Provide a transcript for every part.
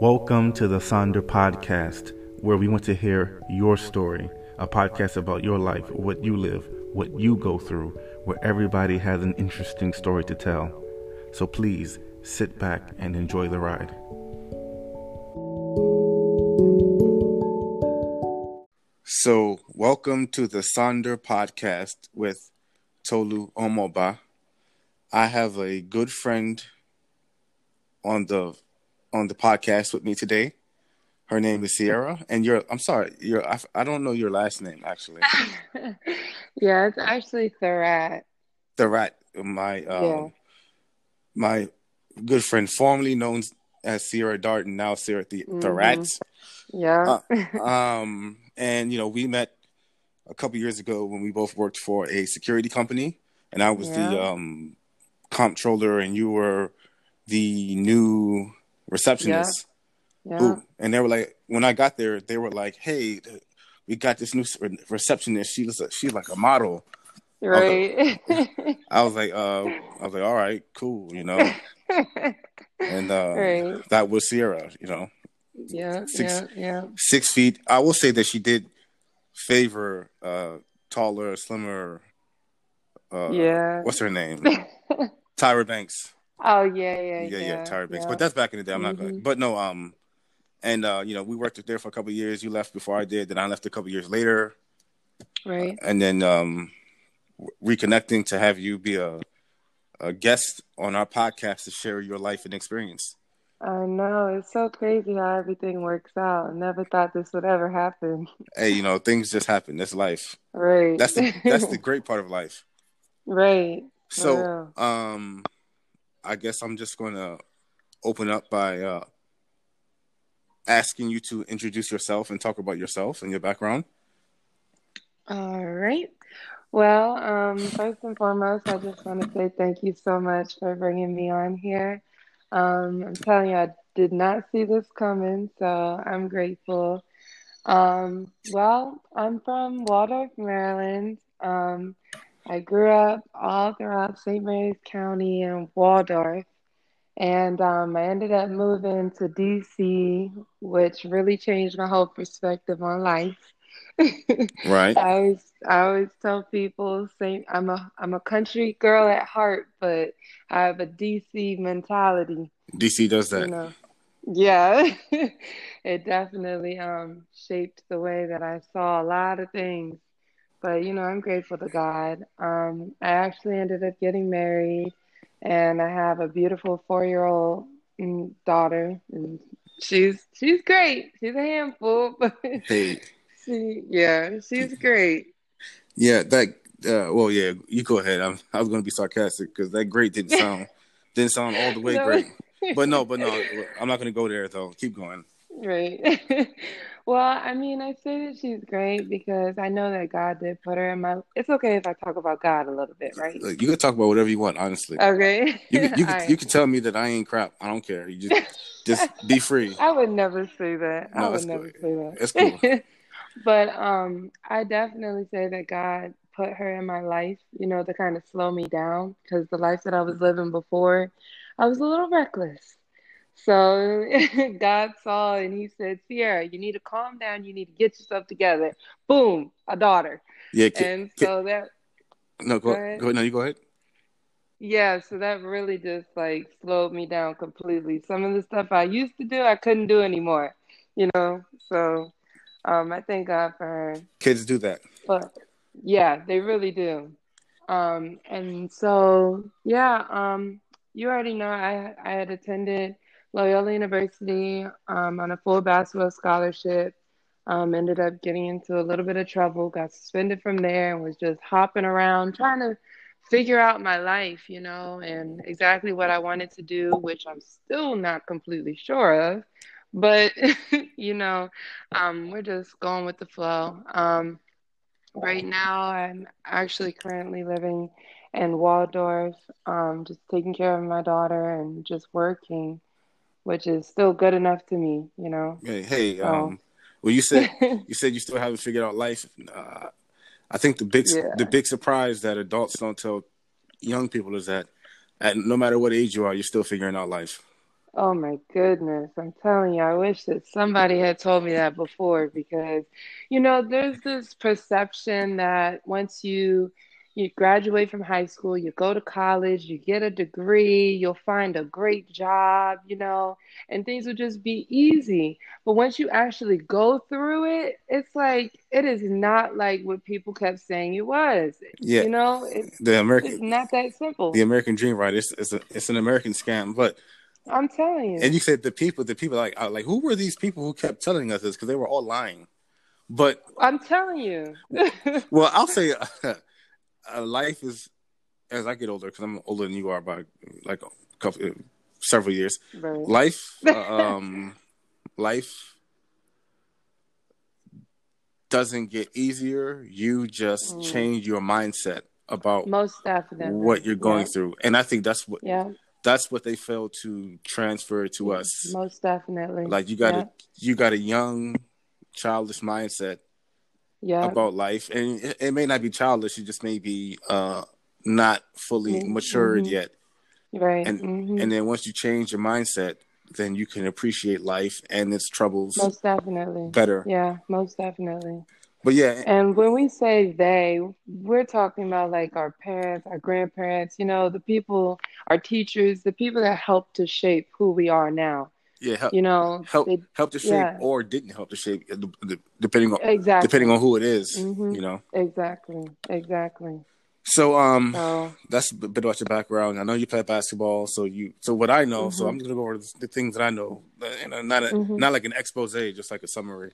Welcome to the Sonder Podcast, where we want to hear your story, a podcast about your life, what you live, what you go through, where everybody has an interesting story to tell. So please sit back and enjoy the ride. So welcome to the Sonder Podcast with Tolu Omoba. I have a good friend on the podcast with me today. Her name is Cierra, and I don't know your last name, actually. Yeah, it's actually Theriot. Theriot, my good friend, formerly known as Cierra Darden, now Cierra Theriot. Yeah. And we met a couple years ago when we both worked for a security company, and I was the comptroller, and you were the new receptionist. Yeah. Yeah. Ooh, and they were like, when I got there, they were like, "Hey, we got this new receptionist. She's like a model." Right. I was like, "All right, cool," And right. That was Cierra, Yeah. 6 feet. I will say that she did favor taller, slimmer. What's her name? Tyra Banks. Oh yeah. Tyra Banks. Yeah. But that's back in the day. I'm not going. But no. And we worked there for a couple of years. You left before I did. Then I left a couple of years later. Right. And then reconnecting to have you be a guest on our podcast to share your life and experience. I know. It's so crazy how everything works out. I never thought this would ever happen. Hey, things just happen. That's life. Right. That's the great part of life. Right. So, I guess I'm just going to open up by asking you to introduce yourself and talk about yourself and your background. All right. Well, first and foremost, I just want to say thank you so much for bringing me on here. I'm telling you, I did not see this coming, so I'm grateful. Well, I'm from Waldorf, Maryland. I grew up all throughout St. Mary's County and Waldorf, and I ended up moving to D.C., which really changed my whole perspective on life. Right. I always tell people, I'm a country girl at heart, but I have a DC mentality. DC does that. Yeah. It definitely shaped the way that I saw a lot of things. But I'm grateful to God. I actually ended up getting married, and I have a beautiful 4-year-old daughter, and she's great. She's a handful, but hey. She's great. Yeah, you go ahead. I was going to be sarcastic because that great didn't sound all the way great. But no, I'm not going to go there though. Keep going. Right. Well, I say that she's great because I know that God did put her in my. It's okay if I talk about God a little bit, right? Look, you can talk about whatever you want, honestly. Okay. You can tell me that I ain't crap. I don't care. You just be free. I would never say that. No, I would never say that. It's cool. But I definitely say that God put her in my life, to kind of slow me down, because the life that I was living before, I was a little reckless. So God saw, and he said, "Cierra, you need to calm down. You need to get yourself together." Boom, a daughter. Yeah. You go ahead. Yeah, so that really just slowed me down completely. Some of the stuff I used to do, I couldn't do anymore. So. I thank God for her. Kids do that. But yeah, they really do. And so, you already know I had attended Loyola University on a full basketball scholarship. Ended up getting into a little bit of trouble, got suspended from there, and was just hopping around trying to figure out my life, and exactly what I wanted to do, which I'm still not completely sure of. But, we're just going with the flow. Right now, I'm actually currently living in Waldorf, just taking care of my daughter and just working, whiwhich is still good enough to me, Hey, so. Well, you said you still haven't figured out life. I think the big surprise that adults don't tell young people is that no matter what age you are, you're still figuring out life. Oh my goodness, I'm telling you, I wish that somebody had told me that before, because, you know, there's this perception that once you graduate from high school, you go to college, you get a degree, you'll find a great job, you know, and things will just be easy. But once you actually go through it, it's like, it is not like what people kept saying it was. Yeah. You know, it's not that simple. The American dream, right? It's an American scam, but I'm telling you. And you said the people like who were these people who kept telling us this? Because they were all lying. But I'm telling you. Well, I'll say life is, as I get older, because I'm older than you are by like several years. Right. Life doesn't get easier. You just change your mindset about most definitely what you're going through, and I think that's what. Yeah. That's what they failed to transfer to us. Most definitely. Like you got a young, childish mindset about life. And it may not be childish. It just may be not fully matured yet. Right. And and then once you change your mindset, then you can appreciate life and its troubles. Most definitely. Better. Yeah, most definitely. But yeah. And when we say they, we're talking about like our parents, our grandparents, you know, the people, our teachers, the people that helped to shape who we are now. Yeah. Helped to shape or didn't help to shape, depending on who it is, you know. Exactly. So that's a bit about your background. I know you play basketball, so what I know, so I'm going to go over the things that I know, and not like an expose, just like a summary.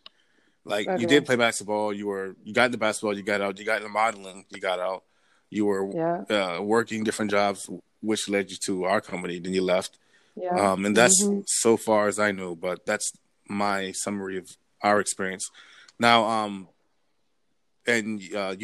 Like you did play basketball, you got into basketball, you got out, you got into modeling, you got out, you were working different jobs, which led you to our company. Then you left, and that's so far as I know. But that's my summary of our experience. Now, you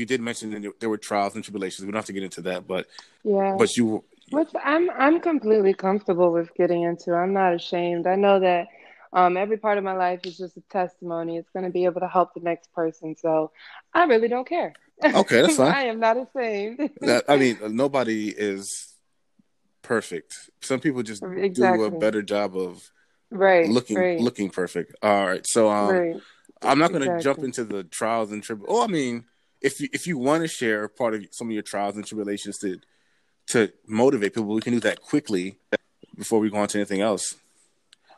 did mention that there were trials and tribulations. We don't have to get into that, but you, which I'm completely comfortable with getting into. I'm not ashamed. I know that. Every part of my life is just a testimony. It's going to be able to help the next person. So I really don't care. Okay, that's fine. I am not ashamed. I mean, nobody is perfect. Some people just do a better job of looking perfect. All right. So I'm not going to jump into the trials and tribulations. Oh, I mean, if you want to share part of some of your trials and tribulations to motivate people, we can do that quickly before we go on to anything else.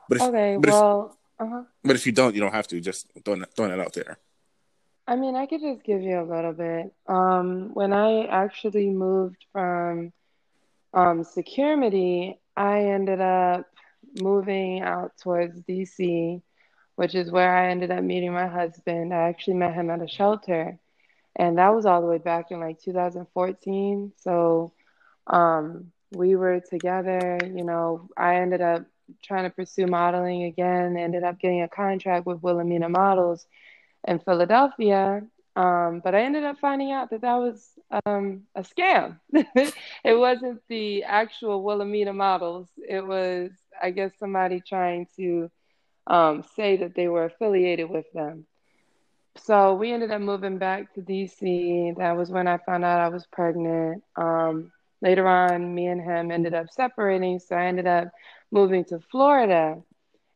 But if you don't, you don't have to. Just throwing it out there. I mean, I could just give you a little bit. When I actually moved from security, I ended up moving out towards D.C., which is where I ended up meeting my husband. I actually met him at a shelter, and that was all the way back in like 2014. So we were together. You know, I ended up trying to pursue modeling again, ended up getting a contract with Wilhelmina Models in Philadelphia. But I ended up finding out that was a scam. It wasn't the actual Wilhelmina Models. It was, I guess, somebody trying to say that they were affiliated with them. So we ended up moving back to DC. That was when I found out I was pregnant. Later on, me and him ended up separating. So I ended up moving to Florida,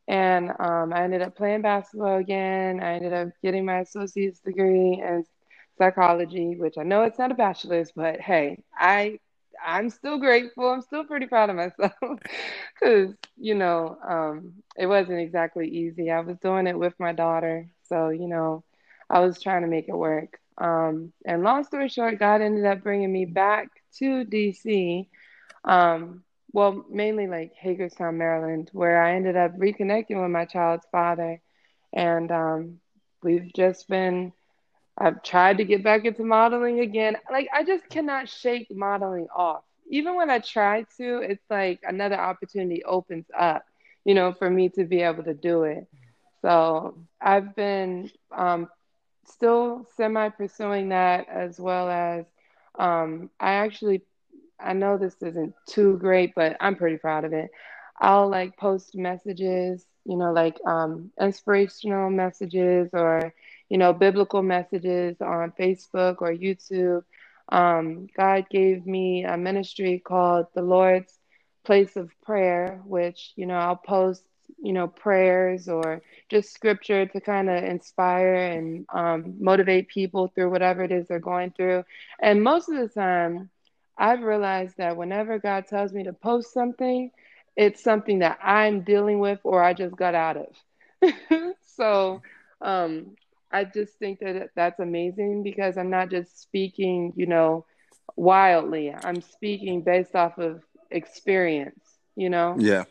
and I ended up playing basketball again. I ended up getting my associate's degree in psychology, which I know it's not a bachelor's, but hey, I'm still grateful. I'm still pretty proud of myself because, you know, it wasn't exactly easy. I was doing it with my daughter. So, you know, I was trying to make it work. And long story short, God ended up bringing me back to DC, well, mainly like Hagerstown, Maryland, where I ended up reconnecting with my child's father. And I've tried to get back into modeling again. Like, I just cannot shake modeling off. Even when I try to, it's like another opportunity opens up, you know, for me to be able to do it. So I've been still semi-pursuing that, as well as I know this isn't too great, but I'm pretty proud of it. I'll like post messages, you know, like inspirational messages or, you know, biblical messages on Facebook or YouTube. God gave me a ministry called the Lord's Place of Prayer, which, you know, I'll post, you know, prayers or just scripture to kind of inspire and motivate people through whatever it is they're going through. And most of the time, I've realized that whenever God tells me to post something, it's something that I'm dealing with or I just got out of. So I just think that that's amazing, because I'm not just speaking, you know, wildly. I'm speaking based off of experience, you know? Yeah.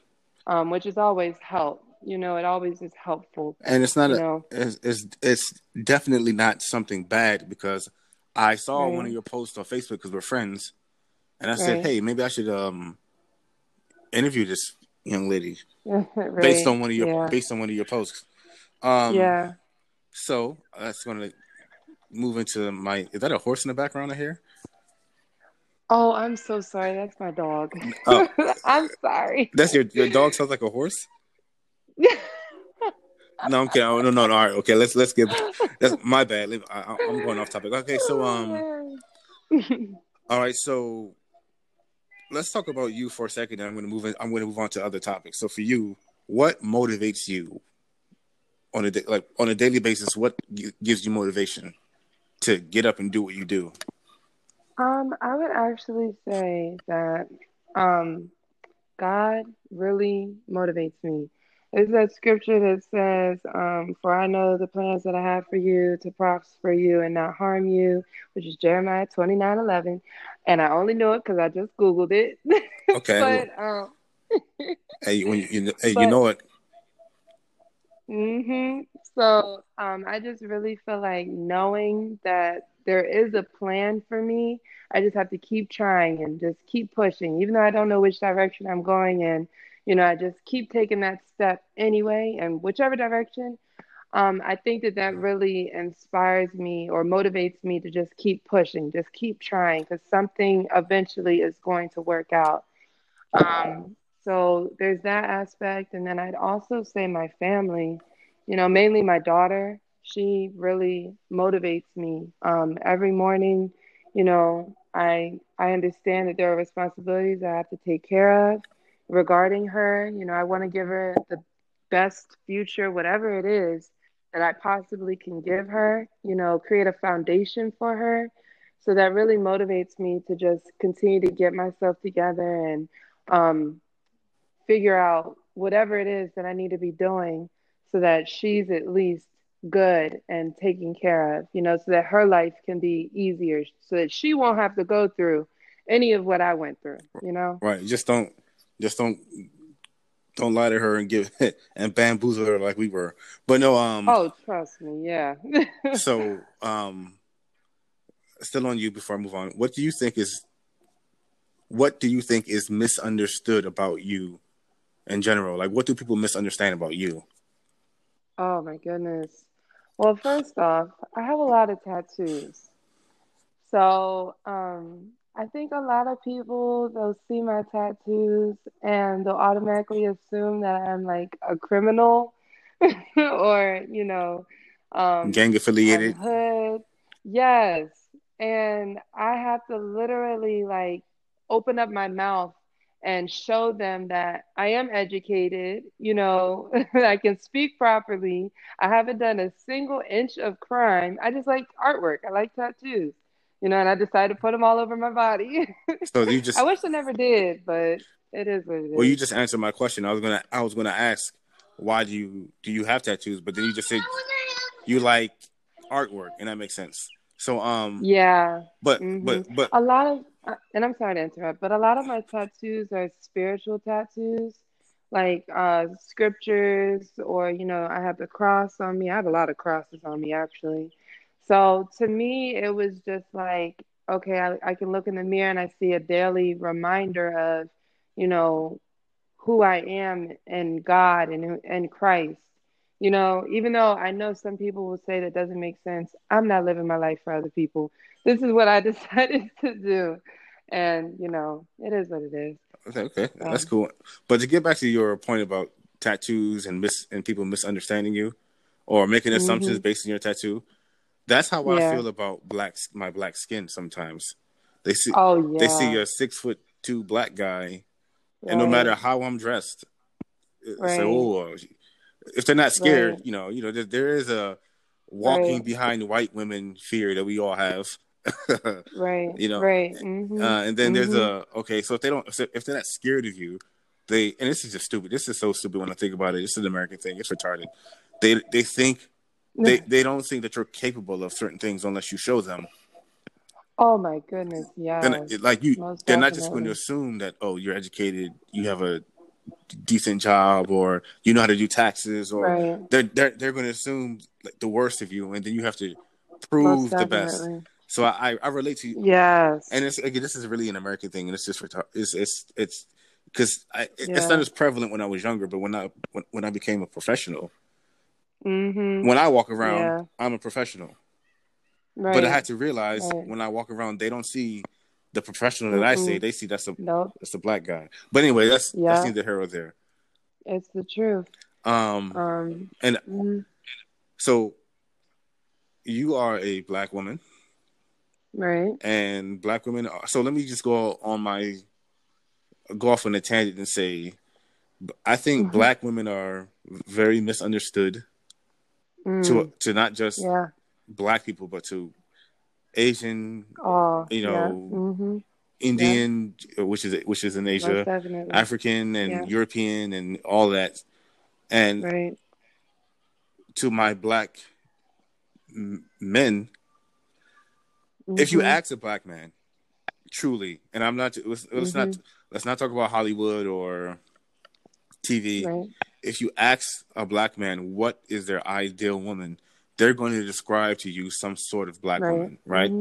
Which is always help, you know, it always is helpful. And it's not, it's definitely not something bad, because I saw one of your posts on Facebook because we're friends, and I said, hey, maybe I should interview this young lady based on one of your, based on one of your posts. So that's going to move into my, is that a horse in the background I hear? Oh, I'm so sorry. That's my dog. Oh. I'm sorry. That's your dog sounds like a horse? No, I'm kidding. No. All right. Okay. Let's get, that's my bad. I'm going off topic. Okay. So, all right. So let's talk about you for a second. And I'm going to move on to other topics. So for you, what motivates you on a daily basis? What gives you motivation to get up and do what you do? I would actually say that God really motivates me. It's that scripture that says, for I know the plans that I have for you, to prosper you and not harm you, which is Jeremiah 29:11. And I only know it because I just Googled it. Okay. But, hey, when you know it. Mm-hmm. So I just really feel like knowing that there is a plan for me. I just have to keep trying and just keep pushing, even though I don't know which direction I'm going in. You know, I just keep taking that step anyway, and whichever direction. I think that really inspires me or motivates me to just keep pushing, just keep trying, because something eventually is going to work out. So there's that aspect. And then I'd also say my family, you know, mainly my daughter. She really motivates me. Every morning, you know, I understand that there are responsibilities I have to take care of regarding her. You know, I want to give her the best future, whatever it is that I possibly can give her, you know, create a foundation for her. So that really motivates me to just continue to get myself together and figure out whatever it is that I need to be doing so that she's at least good and taken care of, you know, so that her life can be easier, so that she won't have to go through any of what I went through, you know? Right. Just don't lie to her and bamboozle her like we were. But no, oh, trust me. Yeah. So, still on you before I move on. What do you think is misunderstood about you in general? Like, what do people misunderstand about you? Oh, my goodness. Well, first off, I have a lot of tattoos. So I think a lot of people, they'll see my tattoos and they'll automatically assume that I'm like a criminal or, you know, gang affiliated. Hood. Yes. And I have to literally like open up my mouth and show them that I am educated, you know, I can speak properly. I haven't done a single inch of crime. I just like artwork. I like tattoos, you know, and I decided to put them all over my body. So you just I wish I never did, but it is what it is. Well, you just answered my question. I was gonna ask, why do you have tattoos? But then you just said you like artwork, and that makes sense. So yeah. But mm-hmm. but a lot of and I'm sorry to interrupt, but a lot of my tattoos are spiritual tattoos, like scriptures, or, you know, I have the cross on me. I have a lot of crosses on me, actually. So to me, it was just like, okay, I can look in the mirror and I see a daily reminder of, you know, who I am in God and in Christ. You know, even though I know some people will say that doesn't make sense, I'm not living my life for other people. This is what I decided to do. And, you know, it is what it is. Okay. That's cool. But to get back to your point about tattoos and people misunderstanding you or making assumptions mm-hmm. based on your tattoo, that's how I feel about my black skin sometimes. They see your 6'2" black guy Right. And no matter how I'm dressed, right. It's like, oh, if they're not scared, right. you know, there is a walking right. behind white women fear that we all have. Right. You know. Right. Mm-hmm. And then there's a okay. So if they're not scared of you, and this is just stupid. This is so stupid when I think about it. This is an American thing. It's retarded. They think they don't think that you're capable of certain things unless you show them. Oh my goodness! Yeah. Like you, they're not just going to assume that you're educated, you have a decent job, or you know how to do taxes, or right. they're going to assume like the worst of you, and then you have to prove the best. So I relate to you. Yes. And it's again, this is really an American thing, and it's just it's because it's not as prevalent when I was younger, but when I became a professional, when I walk around, I'm a professional. Right. But I had to realize when I walk around, they don't see the professional that I see. They see that's a black guy. But anyway, that's neither here or there. It's the truth. So you are a black woman. Right. And black women are, so let me just go off on a tangent and say, I think black women are very misunderstood to not just black people, but to Asian, Indian, which is in Asia, African and European and all that. And to my black men, if you ask a black man, truly, and I'm not, let's not talk about Hollywood or TV. Right. If you ask a black man, what is their ideal woman? They're going to describe to you some sort of black woman, right?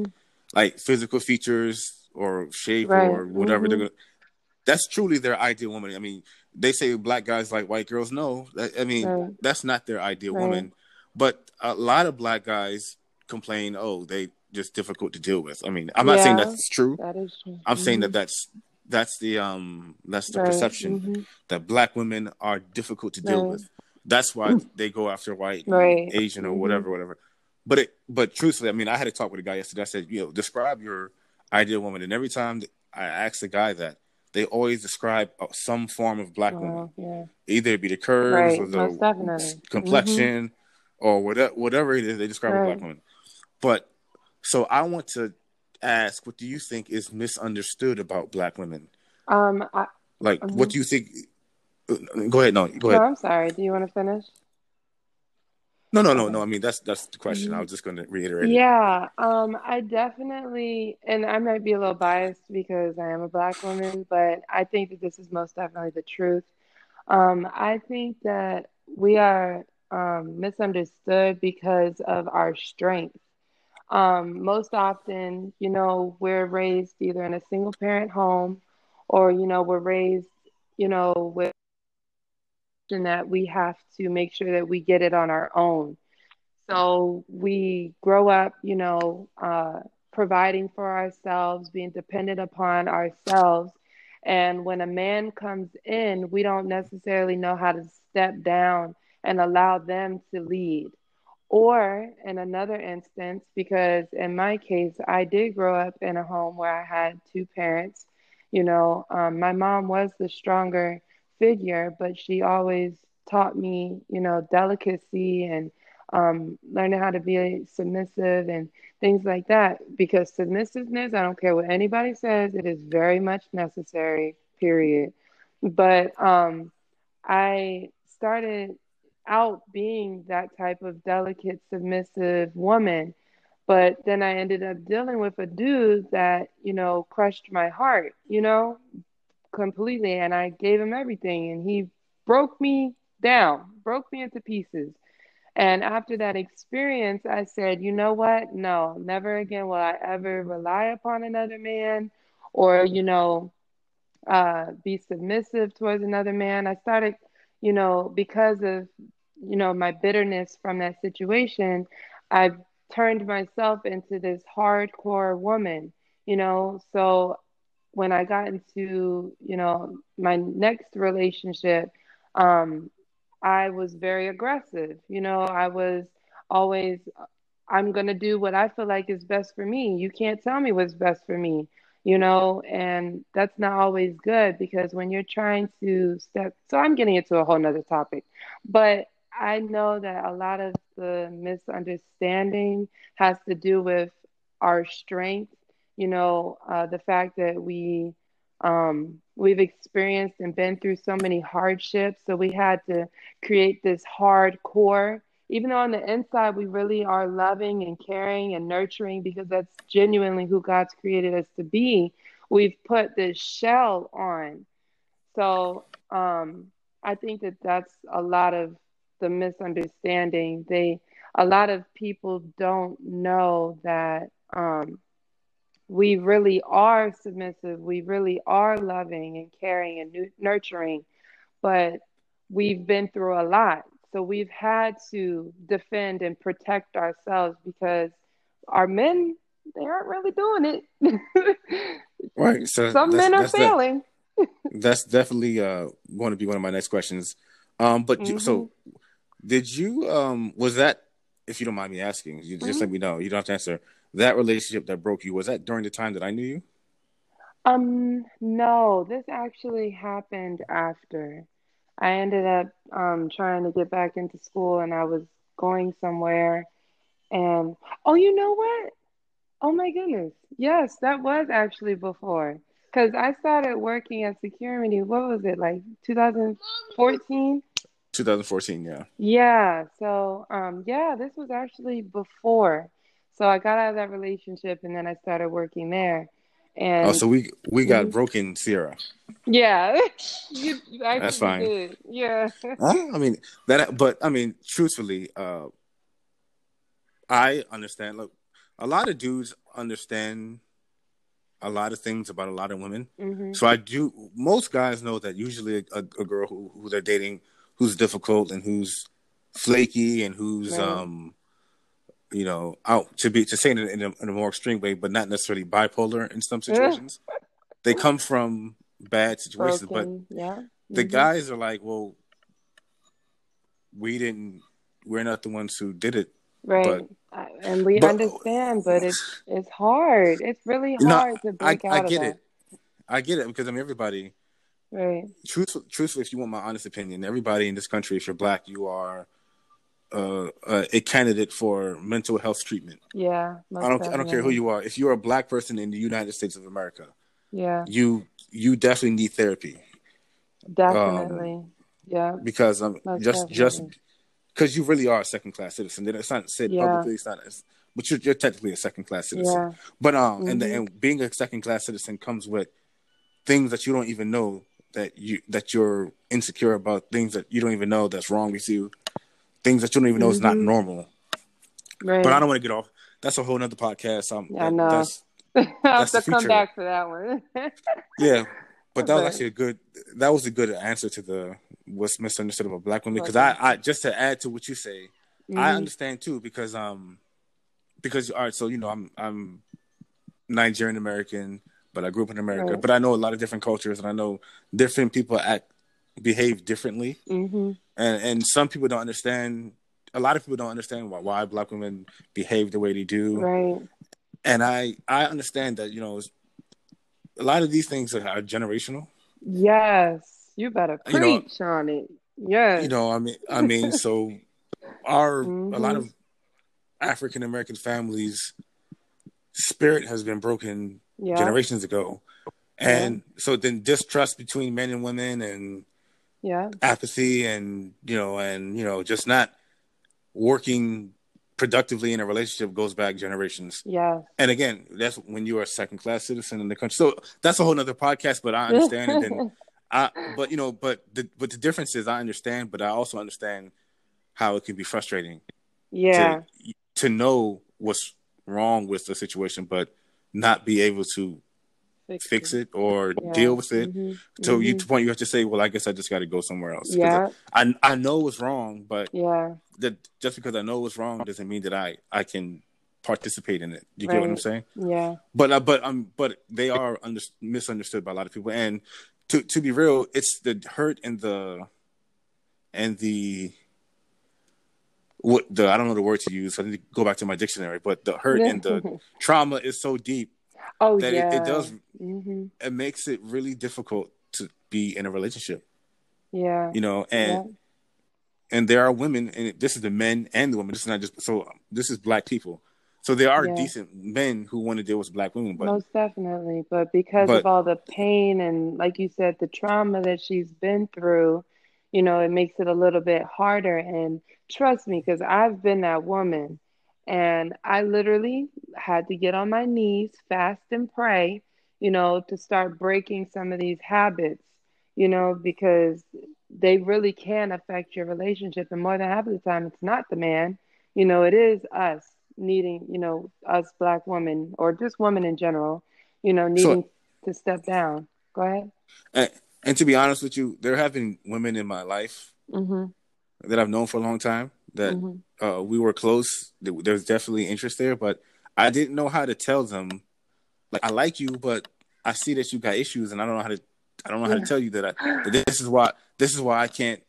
Like physical features or shape or whatever. That's truly their ideal woman. I mean, they say black guys like white girls. No, I mean, that's not their ideal woman. But a lot of black guys complain, they just difficult to deal with. I mean, I'm not saying that's true. That is true. I'm saying that's the perception that black women are difficult to deal with. That's why they go after white, Asian, or whatever. But truthfully, I mean, I had a talk with a guy yesterday. I said, describe your ideal woman. And every time I ask a guy that, they always describe some form of black woman. Yeah. Either it be the curves or the complexion or whatever it is, they describe a black woman. But so I want to ask, what do you think is misunderstood about black women? What do you think... Go ahead. No, I'm sorry. Do you want to finish? No. I mean, that's the question. I was just going to reiterate. Yeah. I definitely, and I might be a little biased because I am a black woman, but I think that this is most definitely the truth. I think that we are misunderstood because of our strength. Most often, we're raised either in a single parent home or, we're raised, with and that we have to make sure that we get it on our own. So we grow up, providing for ourselves, being dependent upon ourselves. And when a man comes in, we don't necessarily know how to step down and allow them to lead. Or in another instance, because in my case, I did grow up in a home where I had two parents. My mom was the stronger figure, but she always taught me, delicacy and learning how to be submissive and things like that. Because submissiveness, I don't care what anybody says, it is very much necessary, period. But I started out being that type of delicate, submissive woman. But then I ended up dealing with a dude that, crushed my heart, completely. And I gave him everything and he broke me down, broke me into pieces. And after that experience, I said, you know what? No, never again will I ever rely upon another man or, be submissive towards another man. I started, because of, my bitterness from that situation, I turned myself into this hardcore woman, so when I got into, my next relationship, I was very aggressive, I was always, I'm going to do what I feel like is best for me. You can't tell me what's best for me. you know, and that's not always good because when you're trying to step, so I'm getting into a whole nother topic, but I know that a lot of the misunderstanding has to do with our strength, you know, the fact that we've experienced and been through so many hardships. So we had to create this hard core, even though on the inside, we really are loving and caring and nurturing because that's genuinely who God's created us to be. We've put this shell on. So I think that that's a lot of the misunderstanding. A lot of people don't know that we really are submissive. We really are loving and caring and nurturing, but we've been through a lot. So we've had to defend and protect ourselves because our men, they aren't really doing it. Right. So some men are failing. That's definitely going to be one of my next questions. But mm-hmm. So did you, was that, if you don't mind me asking, you just mm-hmm. let me know, you don't have to answer, that relationship that broke you, was that during the time that I knew you? No, this actually happened after. I ended up trying to get back into school and I was going somewhere and, oh, you know what? Oh my goodness. Yes, that was actually before. Because I started working at security, what was it, like 2014? 2014, yeah. Yeah, so, this was actually before. So I got out of that relationship, and then I started working there. And so we got broken, Cierra. Yeah. you that's fine. Did. Yeah. I mean, truthfully, I understand. Look, a lot of dudes understand a lot of things about a lot of women. Mm-hmm. So most guys know that usually a girl who they're dating, who's difficult and who's flaky and who's, right. You know, out to say it in a more extreme way, but not necessarily bipolar in some situations. They come from bad situations, broken. But yeah. The mm-hmm. guys are like, well, we're not the ones who did it. Right. But, and we understand, but it's hard. It's really hard to break out of it. I get it because everybody, right. Truthfully, if you want my honest opinion, everybody in this country, if you're black, you are a candidate for mental health treatment. Yeah. I don't care who you are. If you're a black person in the United States of America, yeah, you definitely need therapy. Definitely. Yeah. Because because you really are a second-class citizen. It's not said publicly. It's not, but you're technically a second-class citizen. Yeah. But mm-hmm. and being a second-class citizen comes with things that you don't even know that you're insecure about, things that you don't even know that's wrong with you, things that you don't even know mm-hmm. is not normal. Right. But I don't want to get off. That's a whole nother podcast. I know. I'll have to come back for that one. Yeah, but that was actually a good answer to what's misunderstood about black women, because I just to add to what you say, mm-hmm. I understand too because all right, so you know I'm Nigerian American, but I grew up in America, right. But I know a lot of different cultures and I know different people behave differently, mm-hmm. and some people don't understand. A lot of people don't understand why black women behave the way they do, right? And I understand that, you know, a lot of these things are generational. Yes. You better preach on it. Yeah. You know, I mean, so mm-hmm. a lot of African American families' spirit has been broken generations ago. And so then distrust between men and women and apathy and just not working productively in a relationship goes back generations. Yeah. And again, that's when you are a second-class citizen in the country. So that's a whole nother podcast, but I understand it. And the difference is I understand, but I also understand how it can be frustrating. Yeah. To know what's wrong with the situation, but not be able to fix it or deal with it. Mm-hmm. So you to point you have to say, well, I guess I just got to go somewhere else. Yeah. I know what's wrong, but just because I know what's wrong doesn't mean that I can participate in it. You get what I'm saying? Yeah. But they are misunderstood by a lot of people. And to be real, it's the hurt and I don't know the word to use. So I need to go back to my dictionary, but the hurt and the trauma is so deep Oh, that yeah. It does. Mm-hmm. It makes it really difficult to be in a relationship. Yeah. You know, and there are women, and this is the men and the women. This is not just, so this is Black people. So there are decent men who want to deal with Black women. But, most definitely. But because of all the pain and, like you said, the trauma that she's been through, you know, it makes it a little bit harder. And trust me, because I've been that woman. And I literally had to get on my knees, fast and pray, you know, to start breaking some of these habits, you know, because they really can affect your relationship. And more than half of the time, it's not the man, you know, it is us needing, you know, us Black women or just women in general, you know, needing to step down. Go ahead. And to be honest with you, there have been women in my life that I've known for a long time that we were close. There's definitely interest there, but I didn't know how to tell them, like, I like you, but I see that you got issues, and I don't know how to tell you that this is why I can't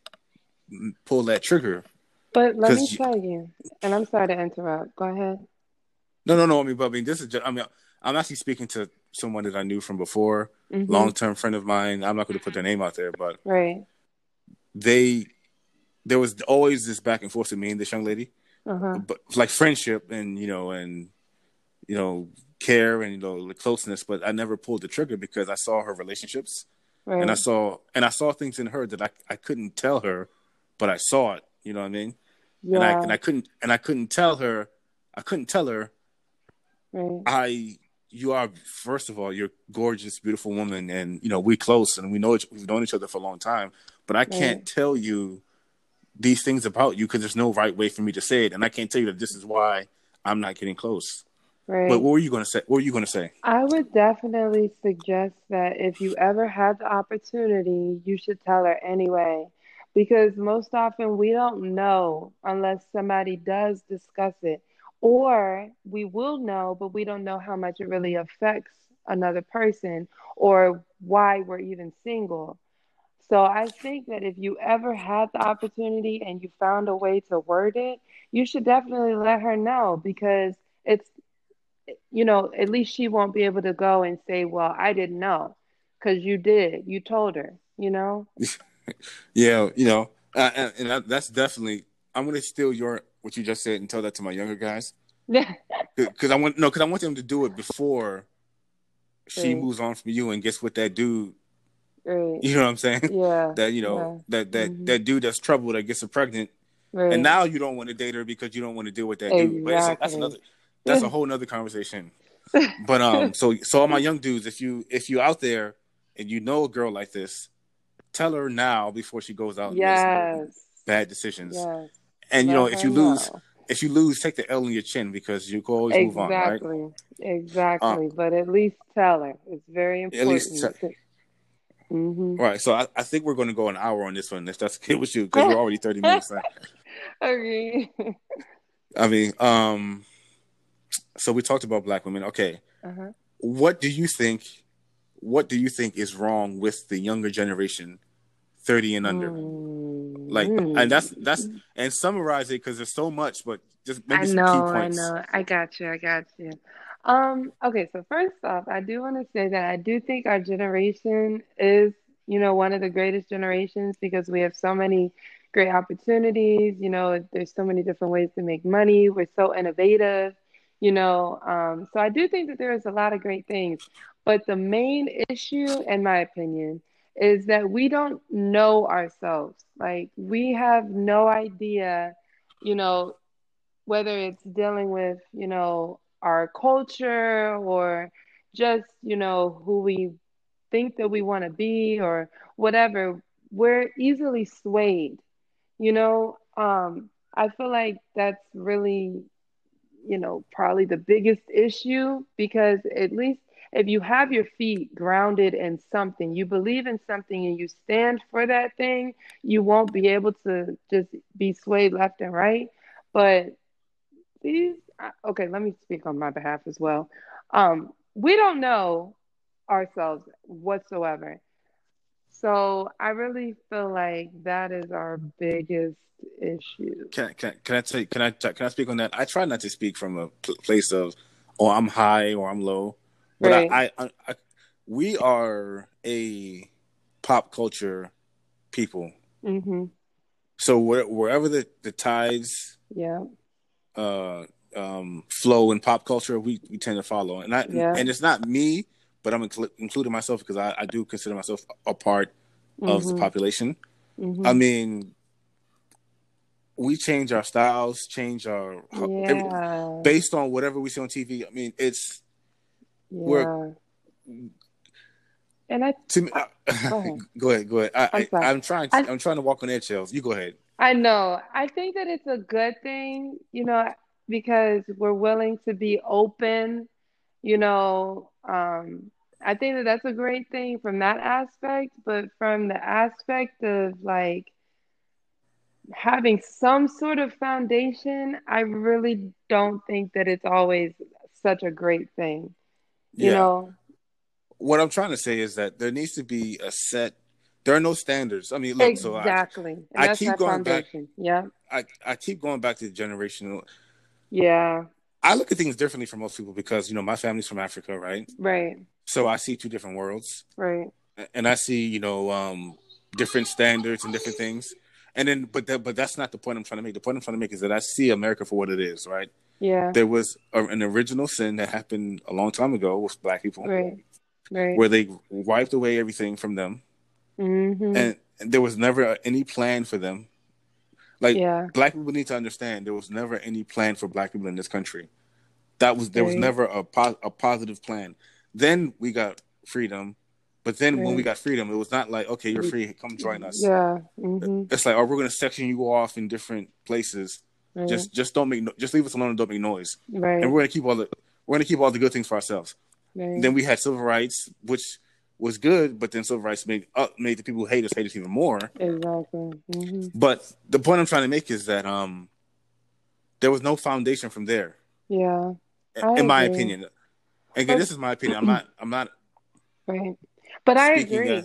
pull that trigger. But let me tell you, and I'm sorry to interrupt. Go ahead. No. I mean, this is just, I'm actually speaking to someone that I knew from before, long-term friend of mine. I'm not going to put their name out there, but there was always this back and forth with me and this young lady, but like friendship and care and, you know, the closeness, but I never pulled the trigger because I saw her relationships and I saw things in her that I couldn't tell her, but I saw it, you know what I mean? Yeah. And I couldn't tell her right. You are, first of all, you're a gorgeous, beautiful woman, and, you know, we're close and we've known each other for a long time, but I can't tell you these things about you because there's no right way for me to say it, and I can't tell you that this is why I'm not getting close. Right. But what were you going to say? I would definitely suggest that if you ever had the opportunity, you should tell her anyway, because most often we don't know unless somebody does discuss it, or we will know, but we don't know how much it really affects another person or why we're even single. So I think that if you ever had the opportunity and you found a way to word it, you should definitely let her know, because it's, you know, at least she won't be able to go and say, well, I didn't know, because you did. You told her, you know? Yeah, you know, and that's definitely, I'm going to steal what you just said and tell that to my younger guys. Because I want them to do it before she moves on from you and gets with that dude. Right. You know what I'm saying? Yeah. That, you know, that dude that's troubled, that gets her pregnant, and now you don't want to date her because you don't want to deal with that dude. But that's a whole nother conversation. But so all my young dudes, if you out there and you know a girl like this, tell her now before she goes out and makes bad decisions. Yes. And if you lose, take the L on your chin, because you can always move on, right? Exactly. But at least tell her. It's very important. At least all right, so I think we're going to go an hour on this one, if that's okay with you, because we're already 30 minutes in. Okay. I mean, so we talked about Black women. Okay, what do you think is wrong with the younger generation, 30 and under? And that's and summarize it, because there's so much, but just maybe some key points. I got you. Okay, so first off, I do want to say that I do think our generation is, you know, one of the greatest generations, because we have so many great opportunities. You know, there's so many different ways to make money. We're so innovative, you know. So I do think that there is a lot of great things. But the main issue, in my opinion, is that we don't know ourselves. Like, we have no idea, you know, whether it's dealing with, you know, our culture, or just, you know, who we think that we want to be, or whatever. We're easily swayed, you know. I feel like that's really, you know, probably the biggest issue, because at least if you have your feet grounded in something, you believe in something, and you stand for that thing, you won't be able to just be swayed left and right. But these, okay, let me speak on my behalf as well. We don't know ourselves whatsoever. So I really feel like that is our biggest issue. Can I speak on that? I try not to speak from a place of, oh, I'm high or I'm low. But right. I we are a pop culture people. Mm-hmm. So wherever the tides flow in pop culture, we tend to follow. And and it's not me, but I'm including myself because I do consider myself a part of the population. Mm-hmm. I mean, we change our styles, based on whatever we see on TV. I mean, it's go ahead. I'm trying to walk on eggshells. You go ahead. I know. I think that it's a good thing, because we're willing to be open. I think that that's a great thing from that aspect, but from the aspect of like having some sort of foundation, I really don't think that it's always such a great thing. You know, what I'm trying to say is that there needs to be a set. There are no standards. I mean, look, exactly. So I keep going foundation. Back. Yeah. I keep going back to the generational. Yeah. I look at things differently from most people because, my family's from Africa, right? Right. So I see two different worlds. Right. And I see, different standards and different things. And then, but that's not the point I'm trying to make. The point I'm trying to make is that I see America for what it is, right? Yeah. There was an original sin that happened a long time ago with Black people. Right. Right. Where they wiped away everything from them. Mm-hmm. And there was never any plan for them. Black people need to understand there was never any plan for Black people in this country. There was never a positive plan. Then we got freedom, but then when we got freedom, it was not like, okay, you're free, come join us. Yeah, mm-hmm. It's like, we're going to section you off in different places. Right. Just don't make just leave us alone and don't make noise. Right. And we're going to keep all the good things for ourselves. Right. Then we had civil rights, which was good, but then civil rights made the people who hate us even more. Exactly. Mm-hmm. But the point I'm trying to make is that there was no foundation from there. Yeah, in my opinion. Again, this is my opinion. I'm not. Right, but I agree.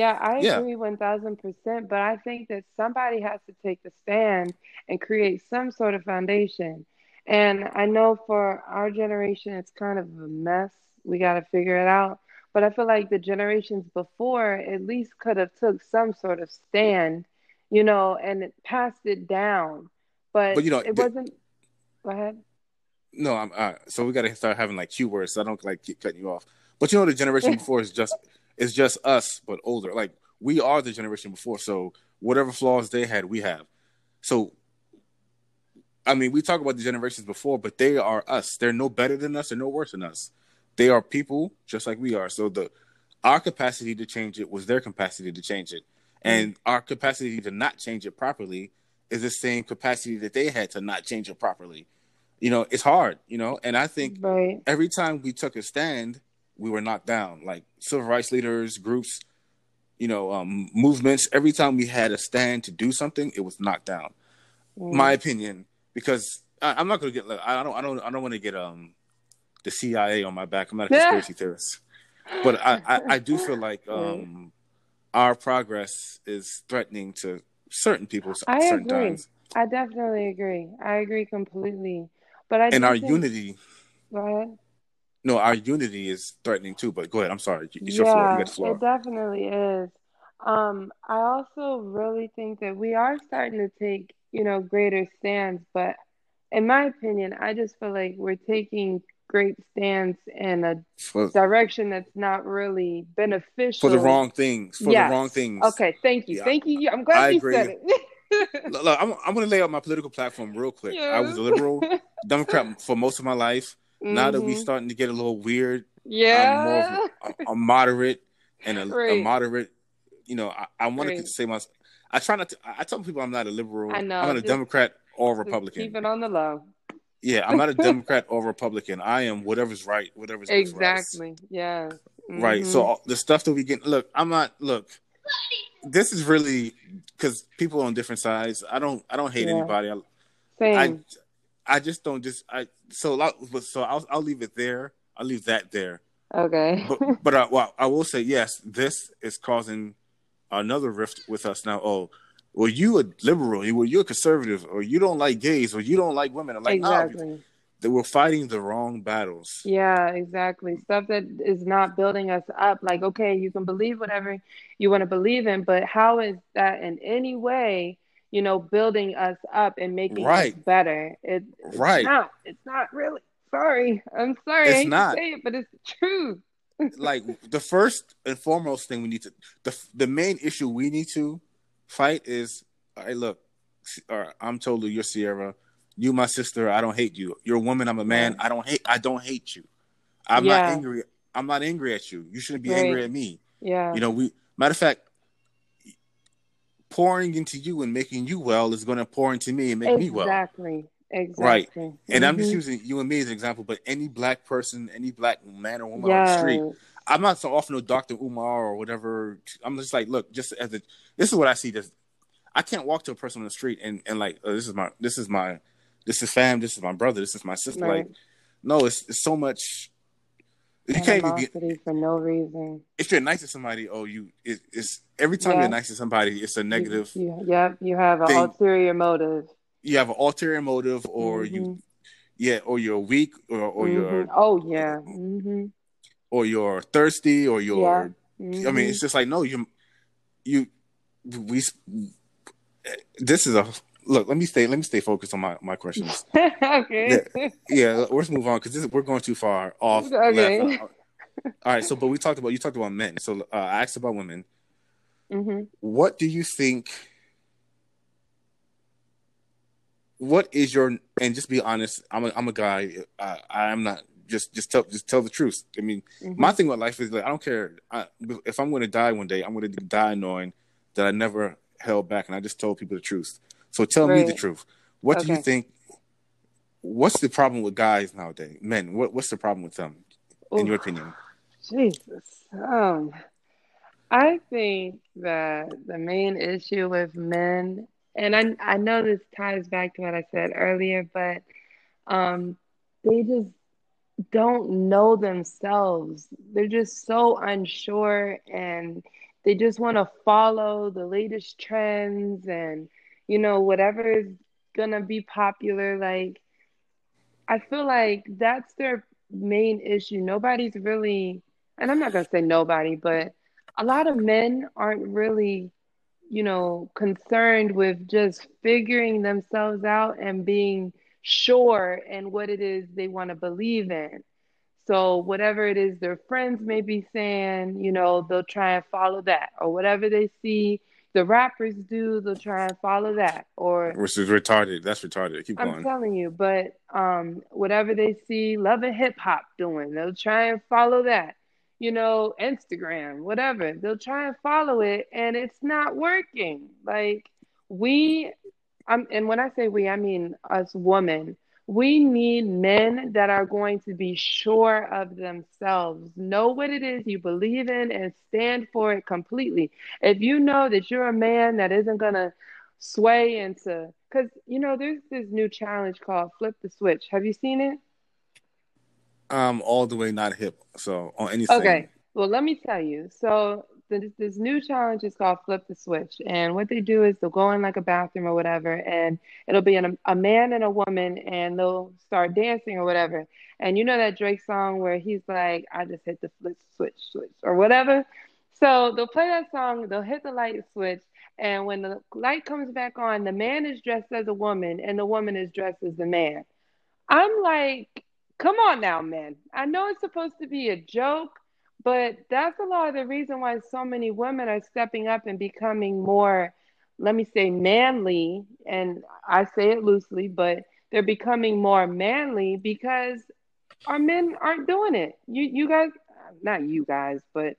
I agree 1,000%. But I think that somebody has to take the stand and create some sort of foundation. And I know for our generation, it's kind of a mess. We got to figure it out. But I feel like the generations before at least could have took some sort of stand, and passed it down. But it wasn't. Go ahead. No, I'm. So we got to start having like Q words. So I don't keep cutting you off. But the generation before is just us, but older. Like we are the generation before. So whatever flaws they had, we have. So, I mean, we talk about the generations before, but they are us. They're no better than us. They're no worse than us. They are people just like we are. So our capacity to change it was their capacity to change it. And our capacity to not change it properly is the same capacity that they had to not change it properly. It's hard, and I think every time we took a stand, we were knocked down. Like civil rights leaders, groups, movements, every time we had a stand to do something, it was knocked down. Mm. My opinion, because I'm not going to get, I don't want to get, the CIA on my back. I'm not a conspiracy theorist, but I do feel like our progress is threatening to certain people. Times. I definitely agree. I agree completely. But unity. Go ahead. No, our unity is threatening too. But go ahead. I'm sorry. It's your floor. You got the floor. It definitely is. I also really think that we are starting to take greater stands. But in my opinion, I just feel like we're taking great stance in a direction that's not really beneficial. The wrong things. Okay, thank you. Yeah, thank you. I'm glad you said it. Look, I'm going to lay out my political platform real quick. Yes. I was a liberal Democrat for most of my life. Mm-hmm. Now that we're starting to get a little weird, I'm more of a moderate and a moderate. I want to say myself. I try not to. I tell people I'm not a liberal. I know. I'm not a Democrat or Republican. Keep it on the low. Yeah, I'm not a Democrat or Republican. I am whatever's right, whatever's exactly. Yeah. Mm-hmm. Right. So the stuff that we get, this is really because people on different sides. I don't hate anybody. Same. I just don't just I. So I'll leave it there. I'll leave that there. Okay. But I will say yes. This is causing another rift with us now. Oh. Well, you a liberal, or you're a conservative, or you don't like gays, or you don't like women. I'm like, exactly. that we're fighting the wrong battles. Yeah, exactly. Stuff that is not building us up. Like, okay, you can believe whatever you want to believe in, but how is that in any way, you know, building us up and making us better? It's not. It's not really. Sorry. I'm sorry. It's not. I hate to say it, but it's true. Like, the first and foremost thing we need to, the main issue we need to fight is, all right, look, all right, I'm Tolu, you're Cierra. You, my sister, I don't hate you. You're a woman, I'm a man. I don't hate you. I'm not angry. I'm not angry at you. You shouldn't be angry at me. Yeah. You know, matter of fact, pouring into you and making you well is going to pour into me and make me well. Exactly. Right. And I'm just using you and me as an example, but any black person, any black man or woman on the street, I'm not so often with Dr. Umar or whatever. I'm just like, look, just as this is what I see. I can't walk to a person on the street and like, oh, this is fam, this is my brother, this is my sister. Right. Like, no, it's so much. You animosity can't be for no reason. If you're nice to somebody, it's every time you're nice to somebody, it's a negative. You have an ulterior motive. You have an ulterior motive, or or you're weak, or you're or you're thirsty, or you're. I mean, it's just like, no, this is a look. Let me stay focused on my questions. Okay. Yeah, let's move on because we're going too far off. Okay. All right. So, but you talked about men. So I asked about women. Mm-hmm. What do you think? What is your, and just be honest, I'm a guy. I'm not just tell the truth. I mean, my thing with life is like, I don't care if I'm going to die one day, I'm going to die knowing that I never held back and I just told people the truth. So tell me the truth. What do you think? What's the problem with guys nowadays? Men, what's the problem with them in your opinion? Jesus. I think that the main issue with men, and I know this ties back to what I said earlier, but they just don't know themselves. They're just so unsure, and they just want to follow the latest trends and, you know, whatever is going to be popular. Like, I feel like that's their main issue. Nobody's really, and I'm not going to say nobody, but a lot of men aren't really, you know, concerned with just figuring themselves out and being sure in what it is they want to believe in. So whatever it is their friends may be saying, you know, they'll try and follow that. Or whatever they see the rappers do, they'll try and follow that. Or which is retarded. That's retarded. Keep going. I'm telling you, but whatever they see Love and Hip Hop doing, they'll try and follow that. You know, Instagram, whatever. They'll try and follow it, and it's not working. Like, and when I say we, I mean us women. We need men that are going to be sure of themselves. Know what it is you believe in and stand for it completely. If you know that you're a man that isn't going to sway into... Because, you know, there's this new challenge called Flip the Switch. Have you seen it? I'm all the way not hip, so on anything. Okay, well, let me tell you. So this new challenge is called Flip the Switch, and what they do is they'll go in like a bathroom or whatever, and it'll be a man and a woman, and they'll start dancing or whatever. And you know that Drake song where he's like, I just hit the flip switch or whatever. So they'll play that song, they'll hit the light switch, and when the light comes back on, the man is dressed as a woman, and the woman is dressed as the man. I'm like, come on now, man. I know it's supposed to be a joke, but that's a lot of the reason why so many women are stepping up and becoming more, let me say, manly. And I say it loosely, but they're becoming more manly because our men aren't doing it. You guys, not you guys, but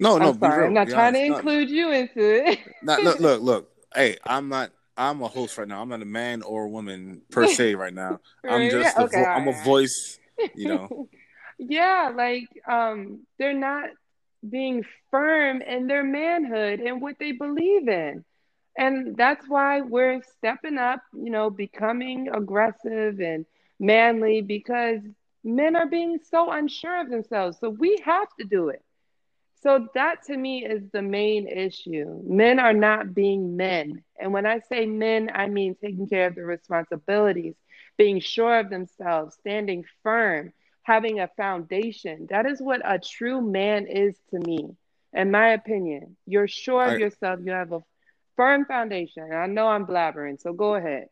no, I'm sorry. I'm not trying to include you into it. Look. Hey, I'm a host right now. I'm not a man or a woman per se right now. I'm just a voice, you know. Yeah, like they're not being firm in their manhood and what they believe in. And that's why we're stepping up, you know, becoming aggressive and manly because men are being so unsure of themselves. So we have to do it. So that, to me, is the main issue. Men are not being men. And when I say men, I mean taking care of the responsibilities being sure of themselves, standing firm, having a foundation. That is what a true man is to me, in my opinion. You're sure of yourself. You have a firm foundation. I know I'm blabbering, so go ahead.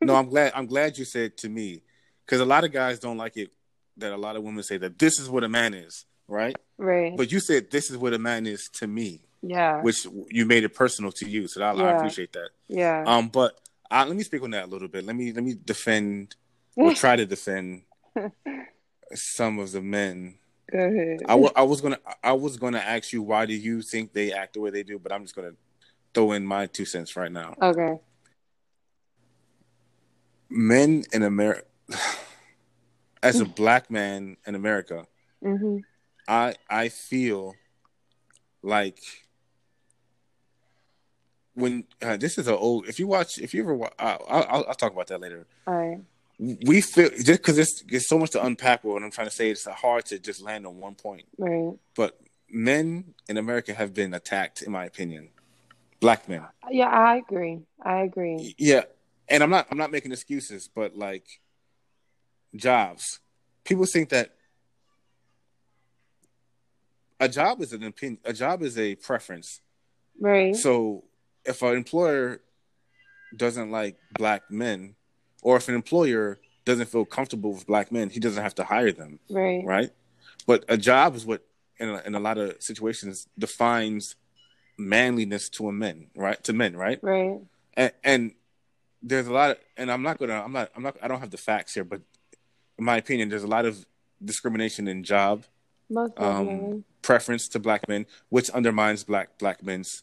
No, I'm glad you said to me, because a lot of guys don't like it that a lot of women say that this is what a man is, right? Right. But you said this is what a man is to me. Yeah. Which you made it personal to you, so I appreciate that. Yeah. But let me speak on that a little bit. Let me defend or try to defend some of the men. Go ahead. I was gonna ask you, why do you think they act the way they do? But I'm just gonna throw in my 2 cents right now. Okay. Men in America, as a black man in America, mm-hmm. I feel like when this is an old. I'll talk about that later. All right. We feel, just because it's so much to unpack with what I'm trying to say, it's hard to just land on one point. Right. But men in America have been attacked, in my opinion. Black men. Yeah, I agree. Yeah, and I'm not making excuses, but like jobs, people think that a job is an opinion. A job is a preference. Right. So if an employer doesn't like black men, or if an employer doesn't feel comfortable with black men, he doesn't have to hire them. Right. Right. But a job is what, in a lot of situations, defines manliness to a men. Right. To men. Right. Right. And there's a lot of, and I don't have the facts here, but in my opinion, there's a lot of discrimination in job preference to black men, which undermines black men's.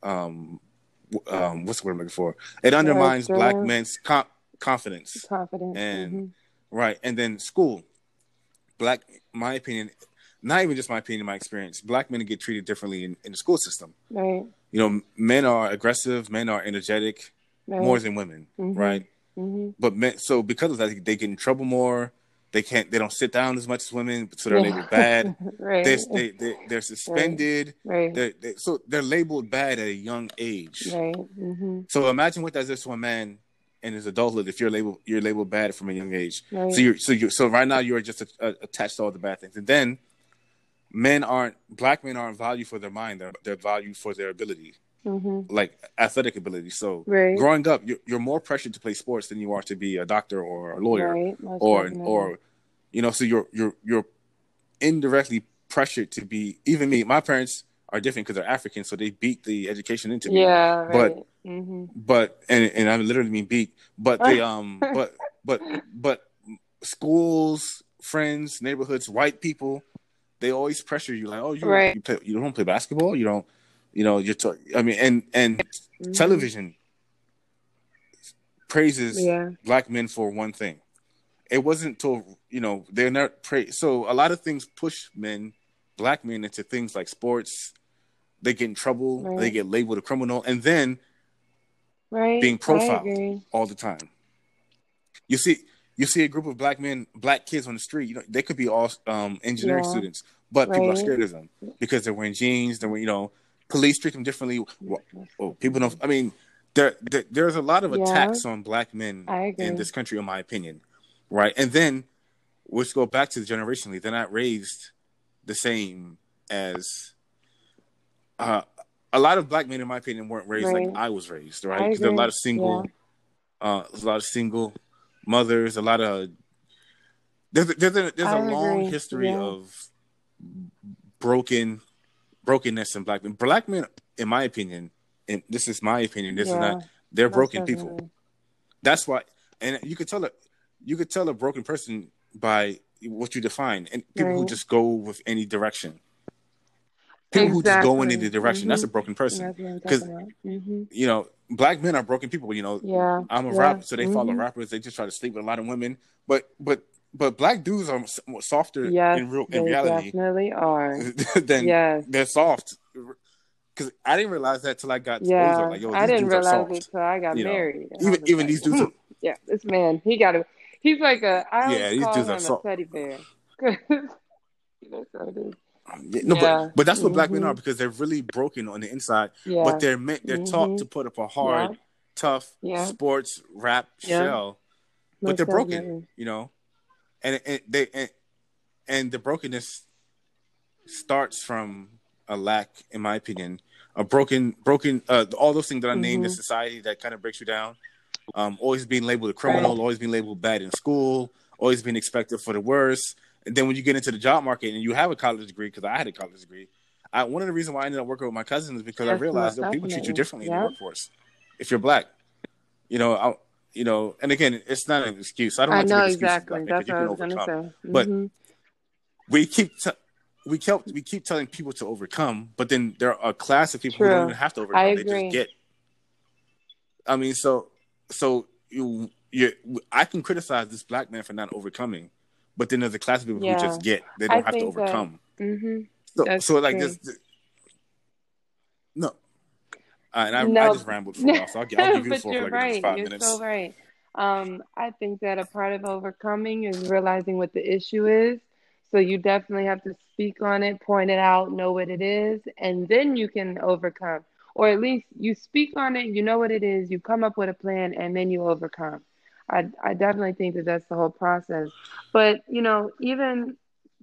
What's the word I'm looking for? It undermines black men's confidence. Confidence, and mm-hmm. right, and then school. My opinion, not even just my opinion, my experience. Black men get treated differently in the school system. Right. You know, men are aggressive, men are energetic, right. more than women. Mm-hmm. Right. Mm-hmm. But men, so because of that, they get in trouble more. They don't sit down as much as women, so they're labeled bad. Right. They're suspended. Right. So they're labeled bad at a young age. Right. Mm-hmm. So imagine what that is to a man in his adulthood if you're labeled bad from a young age. Right. So right now you are just attached to all the bad things, and then black men aren't valued for their mind. They're valued for their ability, mm-hmm. like athletic ability. So right. growing up, you're more pressured to play sports than you are to be a doctor or a lawyer, right. or you know. So you're indirectly pressured to be. Even me, my parents are different because they're African, so they beat the education into me. Yeah, right. But mm-hmm. but I literally mean beat. But they but schools, friends, neighborhoods, white people. They always pressure you like, oh, right. You don't play basketball. You don't, you know, mm-hmm. television praises black men for one thing. It wasn't till, you know, they're not praised. So a lot of things push black men into things like sports. They get in trouble. Right. They get labeled a criminal. And then being profiled all the time. You see a group of black men, black kids on the street. You know, they could be all engineering students, but people are scared of them because they're wearing jeans. They're wearing, you know, police treat them differently. Well, people don't. I mean, there's a lot of attacks on black men in this country, in my opinion, right? And then let's go back to the generationally. They're not raised the same as a lot of black men, in my opinion, weren't raised like I was raised, right? Because there are a lot of single mothers, there's a long history of brokenness in black men. Black men, in my opinion, and this is my opinion, they're broken people. That's why, and you could tell a broken person by what you define, and people who just go with any direction. People who just go in any direction, mm-hmm. that's a broken person. Because, mm-hmm. you know, black men are broken people. You know, I'm a rapper, so they mm-hmm. follow rappers. They just try to sleep with a lot of women. But black dudes are softer in reality. They definitely are. They're soft. Because I didn't realize that till I got older. Like, yo, I didn't realize it till I got married. Even these dudes. Yeah, this man, he's like a. I always call him a teddy bear. That's what it is. No, but that's what mm-hmm. black men are, because they're really broken on the inside, but they're taught to put up a hard tough sports rap shell, but they're broken, you know, and the brokenness starts from a lack, in my opinion, a broken, all those things that I named in society that kind of breaks you down. Always being labeled a criminal, always being labeled bad in school, always being expected for the worst. And then when you get into the job market and you have a college degree, because I had a college degree, one of the reasons why I ended up working with my cousins is because I realized that people treat you differently in the workforce if you're black. You know, and again, it's not an excuse. I don't want to make excuses. That's what I was going to say. Mm-hmm. But we keep telling people to overcome, but then there are a class of people who don't even have to overcome. I agree. They just get. I mean, so you, I can criticize this black man for not overcoming, but then there's a class of people who just get. They don't have to overcome. That, so like true. This. No. And I just rambled for a while, so I'll give you the floor for like the next 5 minutes. You're so right. I think that a part of overcoming is realizing what the issue is. So you definitely have to speak on it, point it out, know what it is, and then you can overcome. Or at least you speak on it, you know what it is, you come up with a plan, and then you overcome. I definitely think that that's the whole process. But, you know, even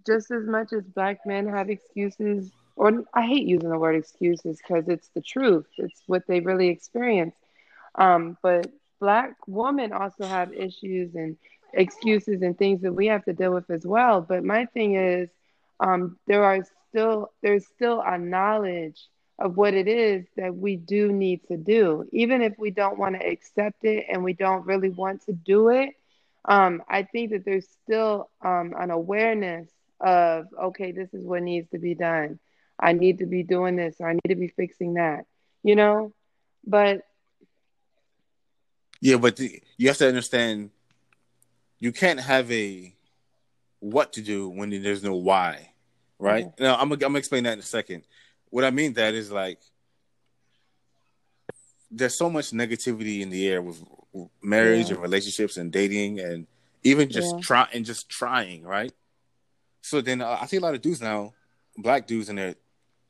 just as much as black men have excuses, or I hate using the word excuses because it's the truth. It's what they really experience. But black women also have issues and excuses and things that we have to deal with as well. But my thing is, there's still a knowledge of what it is that we do need to do, even if we don't want to accept it and we don't really want to do it. I think that there's still an awareness of, okay, this is what needs to be done. I need to be doing this, or I need to be fixing that, you know? But. Yeah, but you have to understand, you can't have a what to do when there's no why, right? Okay. Now, I'm going to explain that in a second. What I mean that is, like, there's so much negativity in the air with marriage and relationships and dating and even just trying, right? So then I see a lot of dudes now, black dudes in their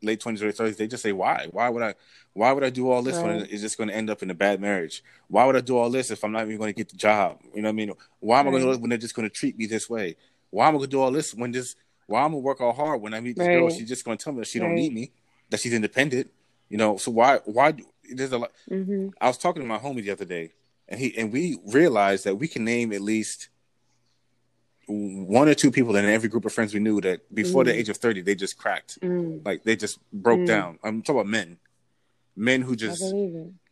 late 20s, early 30s, they just say, why? Why would I do all this when it's just going to end up in a bad marriage? Why would I do all this if I'm not even going to get the job? You know what I mean? Why am I going to do this when they're just going to treat me this way? Why am I going to do all this when this? Why am I going to work all hard when I meet this girl? She's just going to tell me that she don't need me, that she's independent. You know, so why there's a lot. Mm-hmm. I was talking to my homie the other day, and we realized that we can name at least one or two people in every group of friends we knew that before the age of 30, they just cracked. Mm. Like, they just broke down. I'm talking about men. Men who just,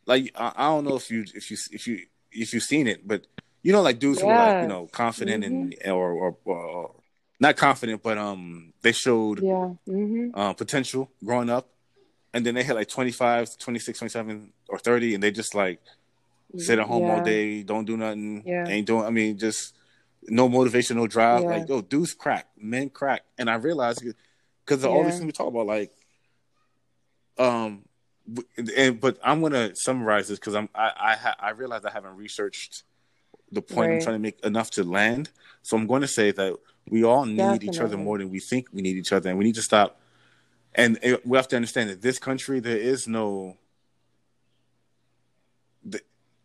like, I don't know if you've seen it, but you know, like dudes who are, like, you know, confident and or not confident, but they showed potential growing up, and then they had like 25, 26, 27, or 30, and they just like sit at home all day, don't do nothing, ain't doing. I mean, just no motivation, no drive. Like, yo, dudes crack, men crack, and I realized because all these things we talk about, like, But I'm gonna summarize this because I realize I haven't researched the point I'm trying to make enough to land. So I'm going to say that we all need each other more than we think we need each other, and we need to stop. And we have to understand that this country, there is no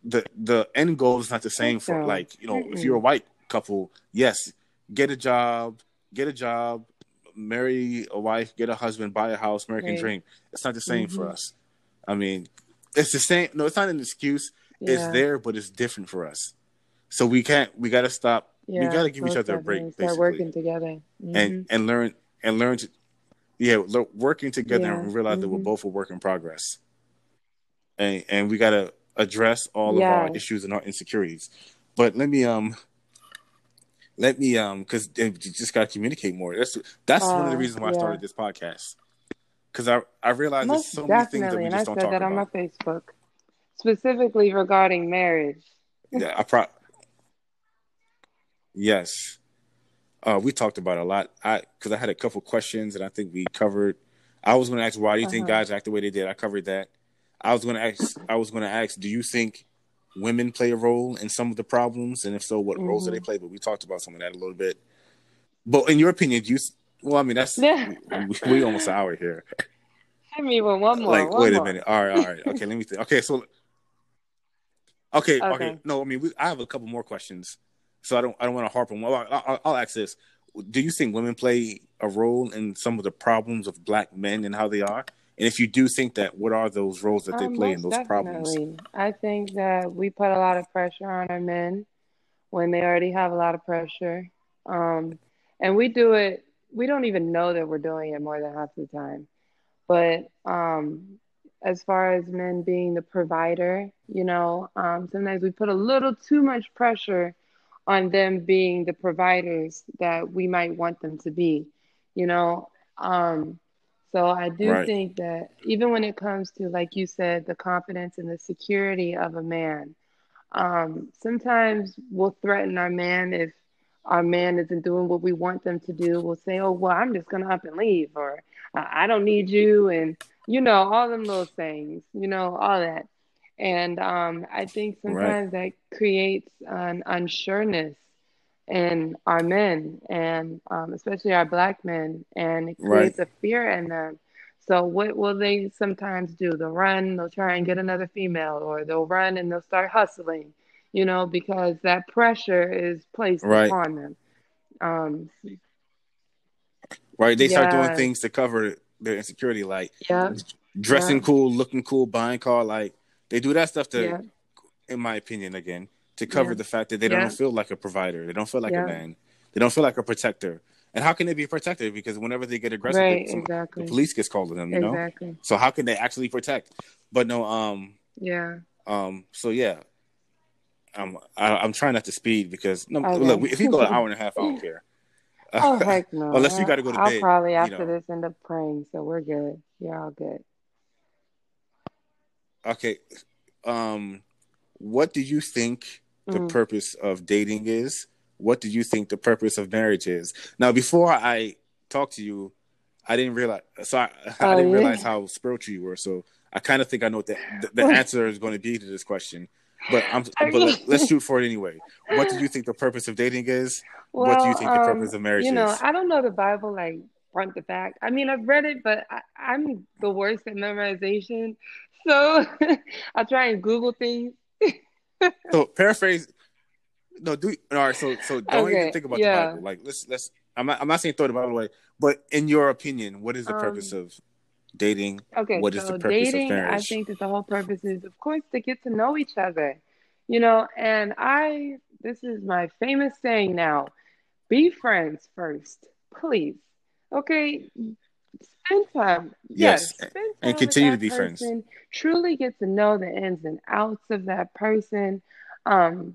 the end goal is not the same for, like, you know, if you're a white couple, yes, get a job, marry a wife, get a husband, buy a house, American dream. It's not the same for us. I mean, it's the same. No, it's not an excuse. Yeah. It's there, but it's different for us. So we got to stop. Yeah, we got to give each other a break. Basically. Start working together. Mm-hmm. And learn to, working together and realize that we're both a work in progress. And we got to address all of our issues and our insecurities. But let me, cause they just got to communicate more. That's one of the reasons why I started this podcast. Cause I realized there's so many things that we just don't talk about. And I said that on my Facebook, specifically regarding marriage. Yeah, yes. We talked about it a lot. Cause I had a couple questions that I think we covered. I was going to ask, why do you think guys act the way they did? I covered that. I was going to ask, do you think women play a role in some of the problems, and if so, what roles do they play? But we talked about some of that a little bit. But in your opinion, that's we almost an hour here. Give me one more. Like, wait a minute. All right. Okay, let me think. Okay, so Okay. No, I mean, I have a couple more questions, so I don't want to harp on one. I'll ask this. Do you think women play a role in some of the problems of Black men and how they are? And if you do think that, what are those roles that they play in those problems? I think that we put a lot of pressure on our men when they already have a lot of pressure. And we do it. We don't even know that we're doing it more than half the time. But as far as men being the provider, sometimes we put a little too much pressure on them being the providers that we might want them to be, So I do think that even when it comes to, like you said, the confidence and the security of a man, sometimes we'll threaten our man if our man isn't doing what we want them to do. We'll say, oh, well, I'm just going to up and leave, or I don't need you. And, all them little things, all that. And I think sometimes that creates an unsureness in our men, and especially our Black men, and it creates a fear in them. So what will they sometimes do? They'll run, they'll try and get another female, or they'll run and they'll start hustling, because that pressure is placed upon them. They start doing things to cover their insecurity, like dressing cool, looking cool, buying car, like they do that stuff to, in my opinion, again, to cover the fact that they don't feel like a provider. They don't feel like a man. They don't feel like a protector. And how can they be protected? Because whenever they get aggressive, the police gets called to them, know? So how can they actually protect? But no, I'm trying not to speed because, look, if you go an hour and a half, I don't care. Oh, heck no. Unless you got to go to bed. I'll probably after this end up praying, so we're good. You're all good. Okay. What do you think the purpose of dating is? What do you think the purpose of marriage is? Now, before I talked to you, I didn't realize. So I didn't realize how spiritual you were. So I kind of think I know what the answer is going to be to this question. But let's shoot for it anyway. What do you think the purpose of dating is? Well, what do you think the purpose of marriage is? I don't know the Bible like front to back. I mean, I've read it, but I'm the worst at memorization. So I'll try and Google things. So paraphrase. No, all right. So don't even think about the Bible. Like let's. I'm not saying throw the Bible away, but in your opinion, what is the purpose of dating? Okay. What is the purpose of marriage? I think that the whole purpose is, of course, to get to know each other. And this is my famous saying now: be friends first, please. Okay. Spend time. Yes. Spend time and continue to be friends. Truly get to know the ins and outs of that person.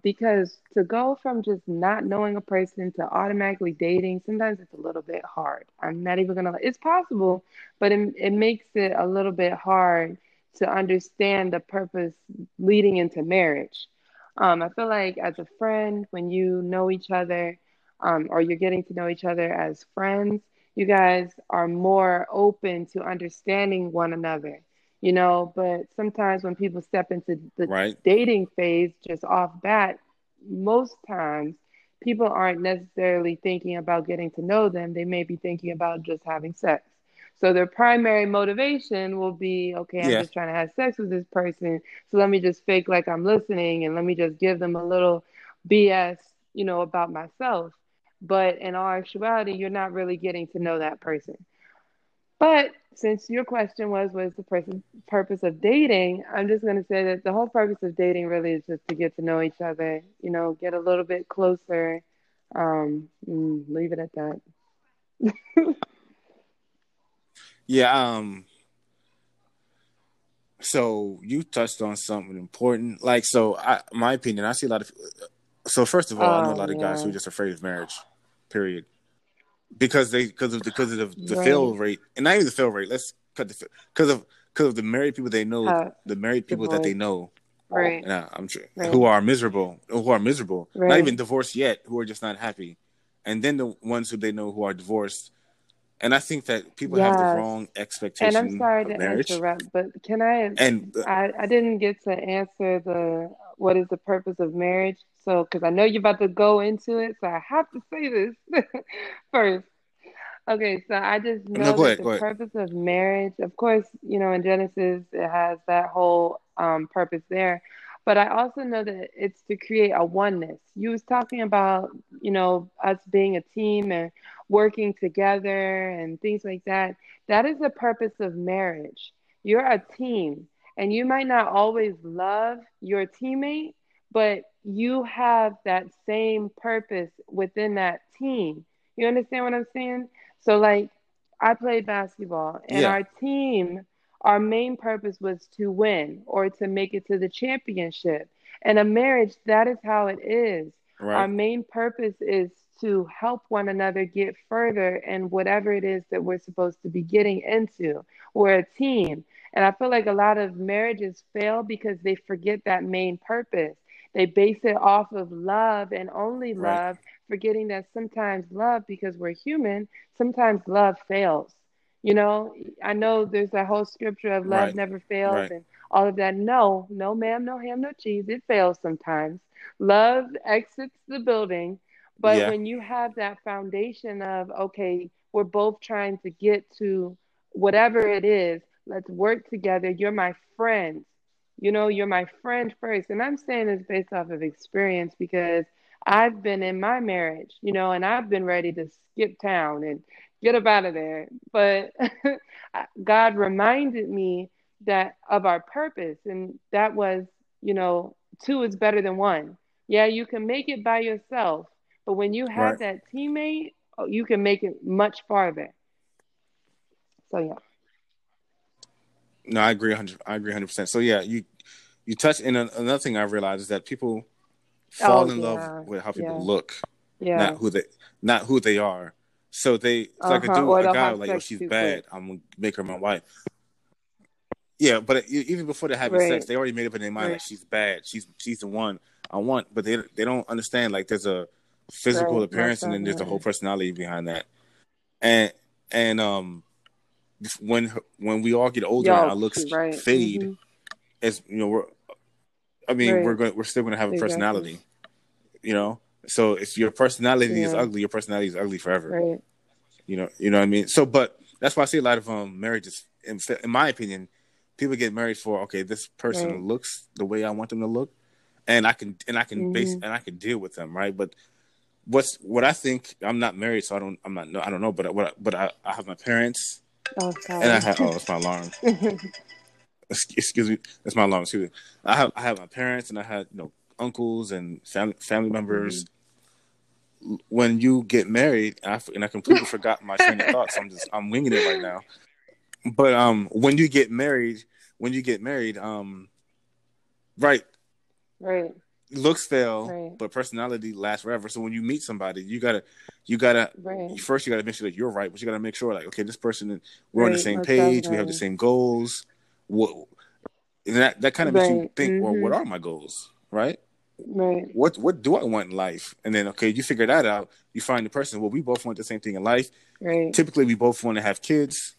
Because to go from just not knowing a person to automatically dating, sometimes it's a little bit hard. I'm not even going to, it's possible, but it makes it a little bit hard to understand the purpose leading into marriage. I feel like as a friend, when you know each other, or you're getting to know each other as friends, you guys are more open to understanding one another, but sometimes when people step into the dating phase just off bat, most times people aren't necessarily thinking about getting to know them. They may be thinking about just having sex. So their primary motivation will be, okay, I'm just trying to have sex with this person. So let me just fake like I'm listening and let me just give them a little BS, about myself. But in all actuality, you're not really getting to know that person. But since your question was, what is the purpose of dating? I'm just going to say that the whole purpose of dating really is just to get to know each other, get a little bit closer. Leave it at that. So you touched on something important. Like, so my opinion, I see a lot of... So first of all, I know a lot of guys who are just afraid of marriage, period, because of the fail rate, and not even the fail rate. Let's cut the because of the married people they know, the married people that they know, who are miserable, not even divorced yet, who are just not happy, and then the ones who they know who are divorced, and I think that people have the wrong expectation. And I'm sorry to interrupt, but can I? And I didn't get to answer what is the purpose of marriage. So, because I know you're about to go into it, so I have to say this first. Okay, so I just know the purpose of marriage, of course, in Genesis, it has that whole purpose there. But I also know that it's to create a oneness. You was talking about, you know, us being a team and working together and things like that. That is the purpose of marriage. You're a team, and you might not always love your teammate, but you have that same purpose within that team. You understand what I'm saying? So, like, I played basketball, and our team, our main purpose was to win or to make it to the championship. And a marriage, that is how it is. Right. Our main purpose is to help one another get further in whatever it is that we're supposed to be getting into. We're a team. And I feel like a lot of marriages fail because they forget that main purpose. They base it off of love and only love, forgetting that sometimes love, because we're human, sometimes love fails. You know, I know there's that whole scripture of love never fails and all of that. No, no ma'am, no ham, no cheese. It fails sometimes. Love exits the building. But when you have that foundation of, okay, we're both trying to get to whatever it is, let's work together. You're my friend. You know, you're my friend first. And I'm saying this based off of experience because I've been in my marriage, you know, and I've been ready to skip town and get up out of there. But God reminded me that of our purpose. And that was, you know, two is better than one. Yeah, you can make it by yourself. But when you have that teammate, you can make it much farther. So, yeah. No, I agree 100%. So, yeah, you touched. And another thing I realized is that people fall in love with how people look, not who they are. So they it's like a dude, a guy like, oh, she's bad. I'm gonna make her my wife. Yeah, but even before they're having sex, they already made up in their mind like she's bad. She's the one I want. But they don't understand like there's a physical appearance and then there's the whole personality behind that. And when we all get older, and our looks fade. Mm-hmm. As you know, we're still gonna have a personality, you know. So if your personality is ugly, your personality is ugly forever. Right. You know what I mean? So, but that's why I see a lot of marriages, in my opinion, people get married for, okay, this person looks the way I want them to look, and I can and I can deal with them, right? But what I think, I'm not married, so I don't know, but I have my parents, and I have it's my alarm. Excuse me, that's my alarm. Excuse me. I have my parents, and I had uncles and family members. When you get married, and I completely forgot my train of thought, so I'm winging it right now. But when you get married, looks fail, but personality lasts forever. So when you meet somebody, you gotta first you gotta make sure that you're right, but you gotta make sure like, okay, this person, we're on the same page, we have the same goals. And that kind of makes you think, well, what are my goals, right? Right. What do I want in life? And then, okay, you figure that out. You find the person. Well, we both want the same thing in life. Right. Typically, we both want to have kids.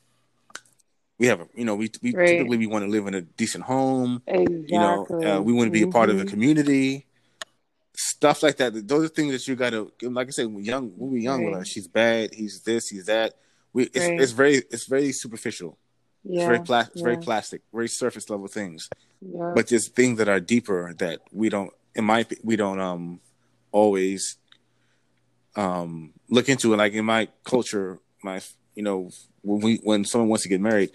We have, we typically we want to live in a decent home. Exactly. We want to be a part of a community. Stuff like that. Those are things that you got to. Like I said, when we're young, we're like, she's bad. He's this. He's that. It's very superficial. Yeah, it's very plastic, very surface level things, but just things that are deeper that we don't always look into. And like in my culture, when someone wants to get married,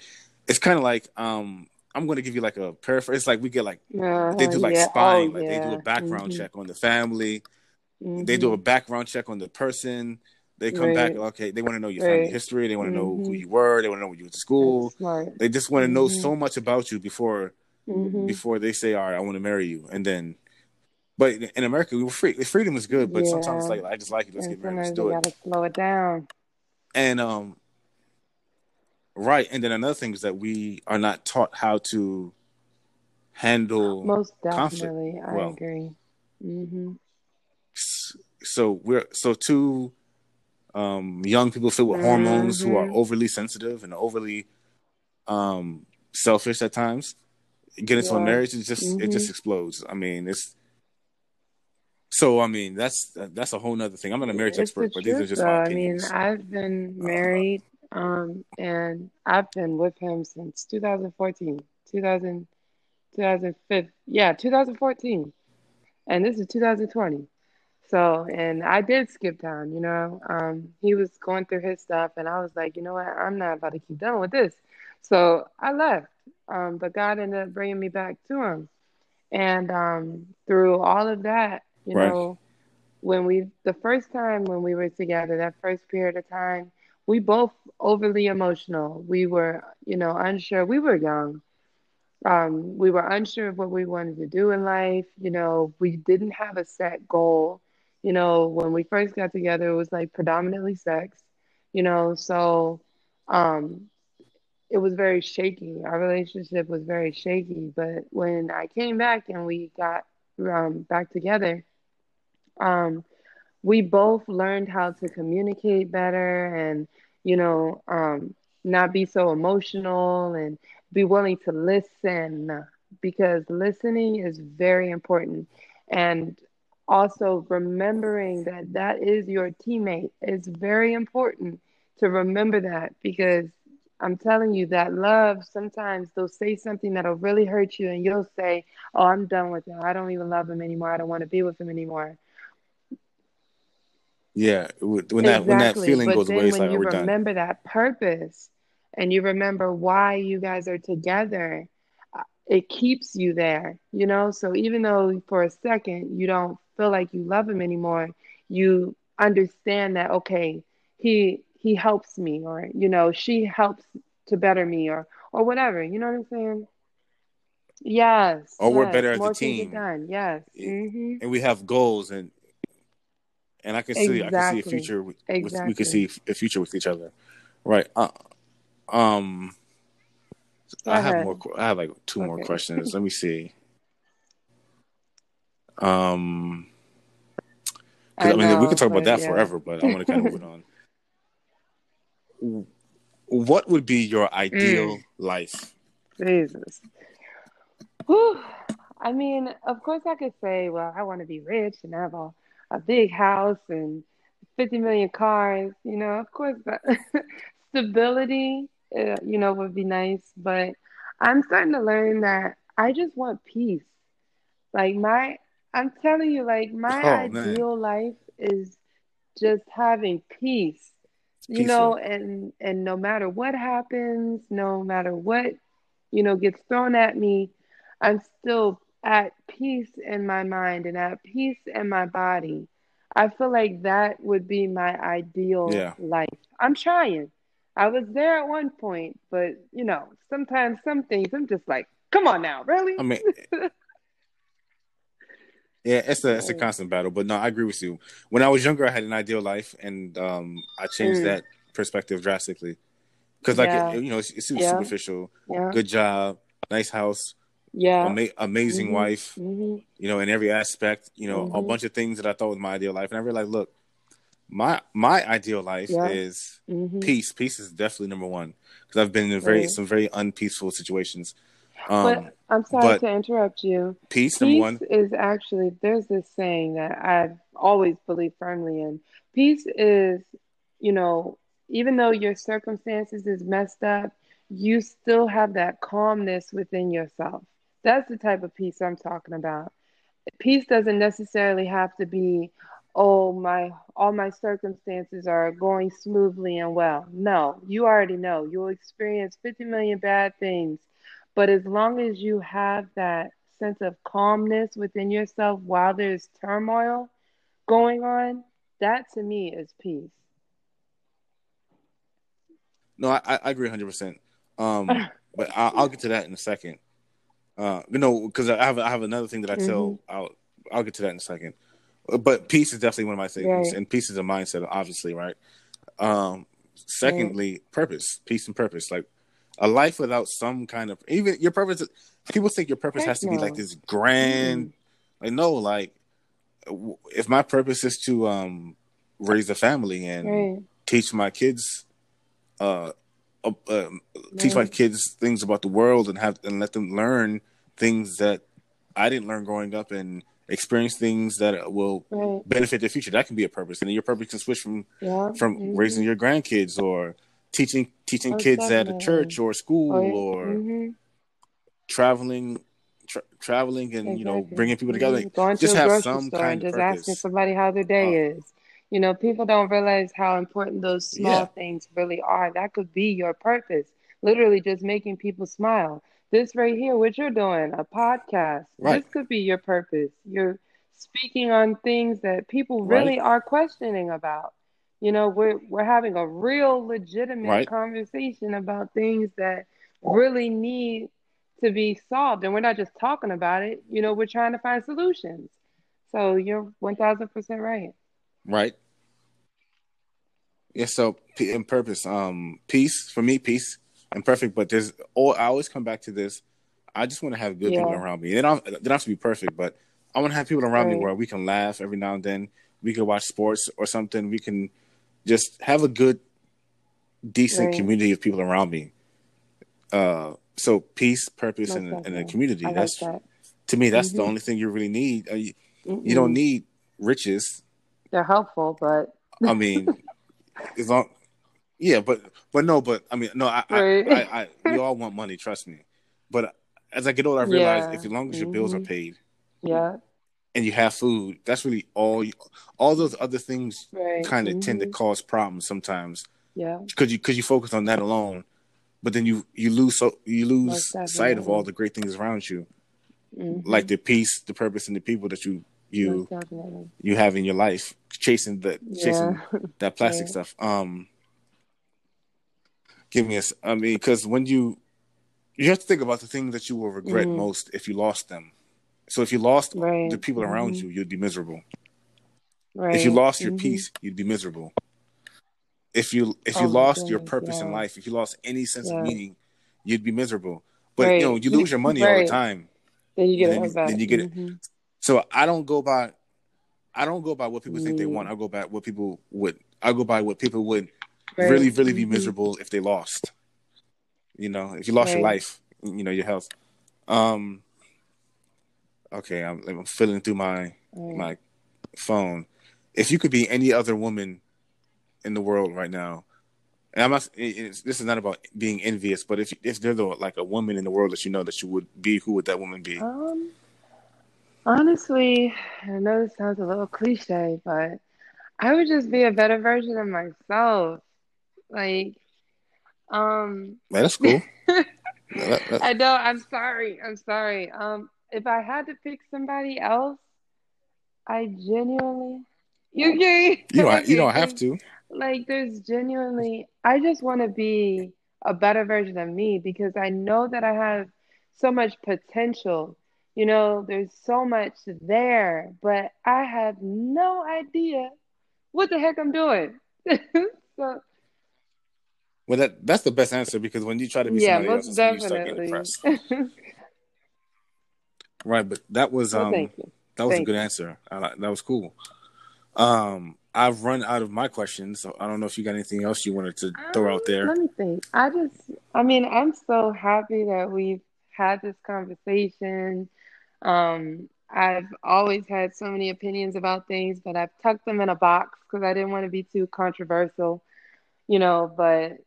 it's kind of like I'm going to give you like a paraphrase. It's like we get like they do like spying, they do a background check on the family, they do a background check on the person. They come back, okay, they want to know your family history. They want to know who you were. They want to know where you went to school. They just want to know so much about you before they say, all right, I want to marry you. And then, but in America, we were free. Freedom is good, but sometimes like, I just like it. Let's get married. Let's do it. You got to slow it down. And, and then another thing is that we are not taught how to handle conflict. Most definitely, I agree. Mm-hmm. So two... young people filled with hormones who are overly sensitive and overly selfish at times get into a marriage. It just explodes. I mean, that's a whole nother thing. I'm not a marriage expert, but these are just my opinions. I mean, I've been married and I've been with him since 2014, 2000. 2005. Yeah, 2014. And this is 2020. So, and I did skip town, you know. He was going through his stuff, and I was like, you know what? I'm not about to keep dealing with this. So I left. But God ended up bringing me back to him. And through all of that, you right. know, when we, the first time when we were together, that first period of time, we both overly emotional. We were, you know, unsure. We were young. We were unsure of what we wanted to do in life. You know, we didn't have a set goal. You know, when we first got together, it was like predominantly sex, you know, so it was very shaky. Our relationship was very shaky. But when I came back and we got back together, we both learned how to communicate better and, you know, not be so emotional and be willing to listen, because listening is very important. And also remembering that that is your teammate. It's very important to remember that, because I'm telling you that love, sometimes they'll say something that'll really hurt you and you'll say, oh, I'm done with him. I don't even love him anymore. I don't want to be with him anymore. Yeah, when that feeling goes away, it's like, oh, we're done. But then when you remember that purpose and you remember why you guys are together, it keeps you there, you know? So even though for a second you don't feel like you love him anymore, you understand that, okay, he helps me, or, you know, she helps to better me, or whatever. You know what I'm saying? Yes. Or yes, we're better as a team. Done. Yes. Mm-hmm. And we have goals, and I can see, exactly. I can see a future. We can see a future with each other, right? I have more. I have like two more questions. Let me see. I mean, we could talk about that forever, but I want to kind of move on. What would be your ideal life? Jesus. Whew. I mean, of course, I could say, well, I want to be rich and have all. A big house and 50 million cars, you know, of course, but stability, you know, would be nice. But I'm starting to learn that I just want peace. Like my ideal life is just having peace, you know, and no matter what happens, no matter what, you know, gets thrown at me, I'm still at peace in my mind and at peace in my body. I feel like that would be my ideal life. I'm trying. I was there at one point, but, you know, sometimes some things I'm just like, come on now, really? I mean, it's a constant battle, but no, I agree with you. When I was younger, I had an ideal life, and I changed that perspective drastically, because, like, you know, it's superficial. Yeah. Good job, nice house. Yeah, amazing wife, you know, in every aspect, you know, a bunch of things that I thought was my ideal life. And I realized, look, my ideal life is peace. Peace is definitely number one, because I've been in some very unpeaceful situations. But I'm sorry to interrupt you. Peace number one is actually, there's this saying that I've always believed firmly in. Peace is, you know, even though your circumstances is messed up, you still have that calmness within yourself. That's the type of peace I'm talking about. Peace doesn't necessarily have to be, oh, all my circumstances are going smoothly and well. No, you already know. You'll experience 50 million bad things. But as long as you have that sense of calmness within yourself while there's turmoil going on, that to me is peace. No, I agree 100%. But I'll get to that in a second. You know, because I have another thing that I tell. I'll get to that in a second. But peace is definitely one of my things, and peace is a mindset, obviously, right? Secondly, purpose, peace and purpose. Like a life without some kind of, even your purpose. People think your purpose has to be like this grand. Like no, like if my purpose is to raise a family and teach my kids. Teach my kids things about the world and let them learn things that I didn't learn growing up and experience things that will benefit their future. That can be a purpose, and then your purpose can switch from raising your grandkids or teaching kids at a church or school or traveling traveling and, you know, bringing people together. Like, going just to have some kind of just purpose. Asking somebody how their day is. You know, people don't realize how important those small things really are. That could be your purpose. Literally just making people smile. This right here, what you're doing, a podcast. Right. This could be your purpose. You're speaking on things that people really are questioning about. You know, we're having a real legitimate conversation about things that really need to be solved. And we're not just talking about it. You know, we're trying to find solutions. So you're 1,000% right. Right. Yeah, so in purpose, peace, for me, peace. I'm perfect, but there's all. I always come back to this. I just want to have good people around me. They don't have to be perfect, but I want to have people around me where we can laugh every now and then. We can watch sports or something. We can just have a good, decent community of people around me. So peace, purpose, and a community. That's like that. To me, that's the only thing you really need. You don't need riches. They're helpful, but I mean, as long. Yeah, we all want money, trust me. But as I get older, I realize if as long as your bills are paid, and you have food, that's really all those other things kind of tend to cause problems sometimes. Yeah, because you focus on that alone, but then you lose sight of all the great things around you, like the peace, the purpose, and the people that you have in your life, chasing that plastic stuff. Because when you have to think about the things that you will regret most if you lost them. So if you lost the people around you, you'd be miserable. Right. If you lost your peace, you'd be miserable. If you lost your purpose in life, if you lost any sense of meaning, you'd be miserable. But you know, you lose your money all the time. Then you get it back. Then you get it. So I don't go by what people think they want. I go by what people would. I go by what people would. Really, really be miserable if they lost. You know, if you lost your life, you know, your health. Okay, I'm fiddling through my phone. If you could be any other woman in the world right now, and I'm not. This is not about being envious, but if there's like a woman in the world that you know that you would be, who would that woman be? Honestly, I know this sounds a little cliche, but I would just be a better version of myself. Like, that's cool. I know. I'm sorry. If I had to pick somebody else, I genuinely. You don't have to. Like, there's genuinely. I just want to be a better version of me because I know that I have so much potential. You know, there's so much there, but I have no idea what the heck I'm doing. So. Well, that's the best answer because when you try to be somebody else, you start getting depressed. Right, but that was a good answer. That was cool. I've run out of my questions, so I don't know if you got anything else you wanted to throw out there. Let me think. I'm so happy that we've had this conversation. I've always had so many opinions about things, but I've tucked them in a box because I didn't want to be too controversial. You know, but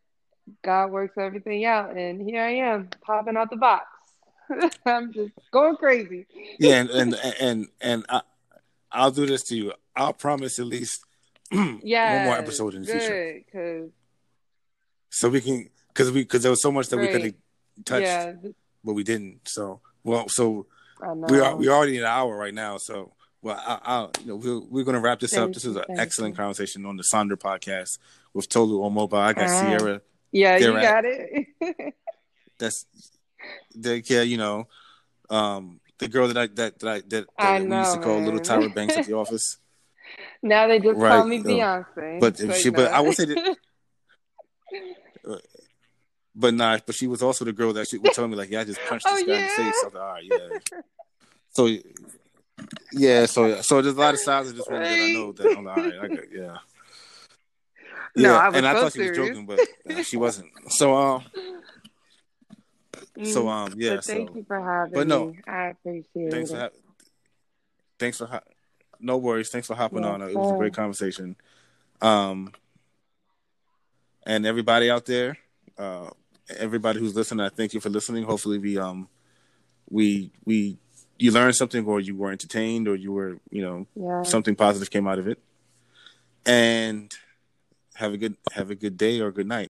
God works everything out, and here I am popping out the box. I'm just going crazy. Yeah, and I'll do this to you. I'll promise at least one more episode in the future, because there was so much that we could have touched, but we didn't. So we're already in an hour right now. So we're going to wrap this up. This is an excellent conversation on the Sonder podcast. With Tolu Omoba, I got Cierra. Yeah, Theriot. You got it. The girl that we used to call Little Tyra Banks at the office. Now they just call me Beyonce. I will say that. But she was also the girl that she would tell me I just punched this guy in the face. I was like, all right, So there's a lot of sides of this woman that I know that. I'm like, all right, yeah. Yeah, no, I thought she was joking, but she wasn't. So, yeah. Thank you for having me. I appreciate it. No worries. Thanks for hopping on. It was a great conversation. And everybody out there, everybody who's listening, I thank you for listening. Hopefully, we you learned something, or you were entertained, or you were, something positive came out of it. And have a good day or good night.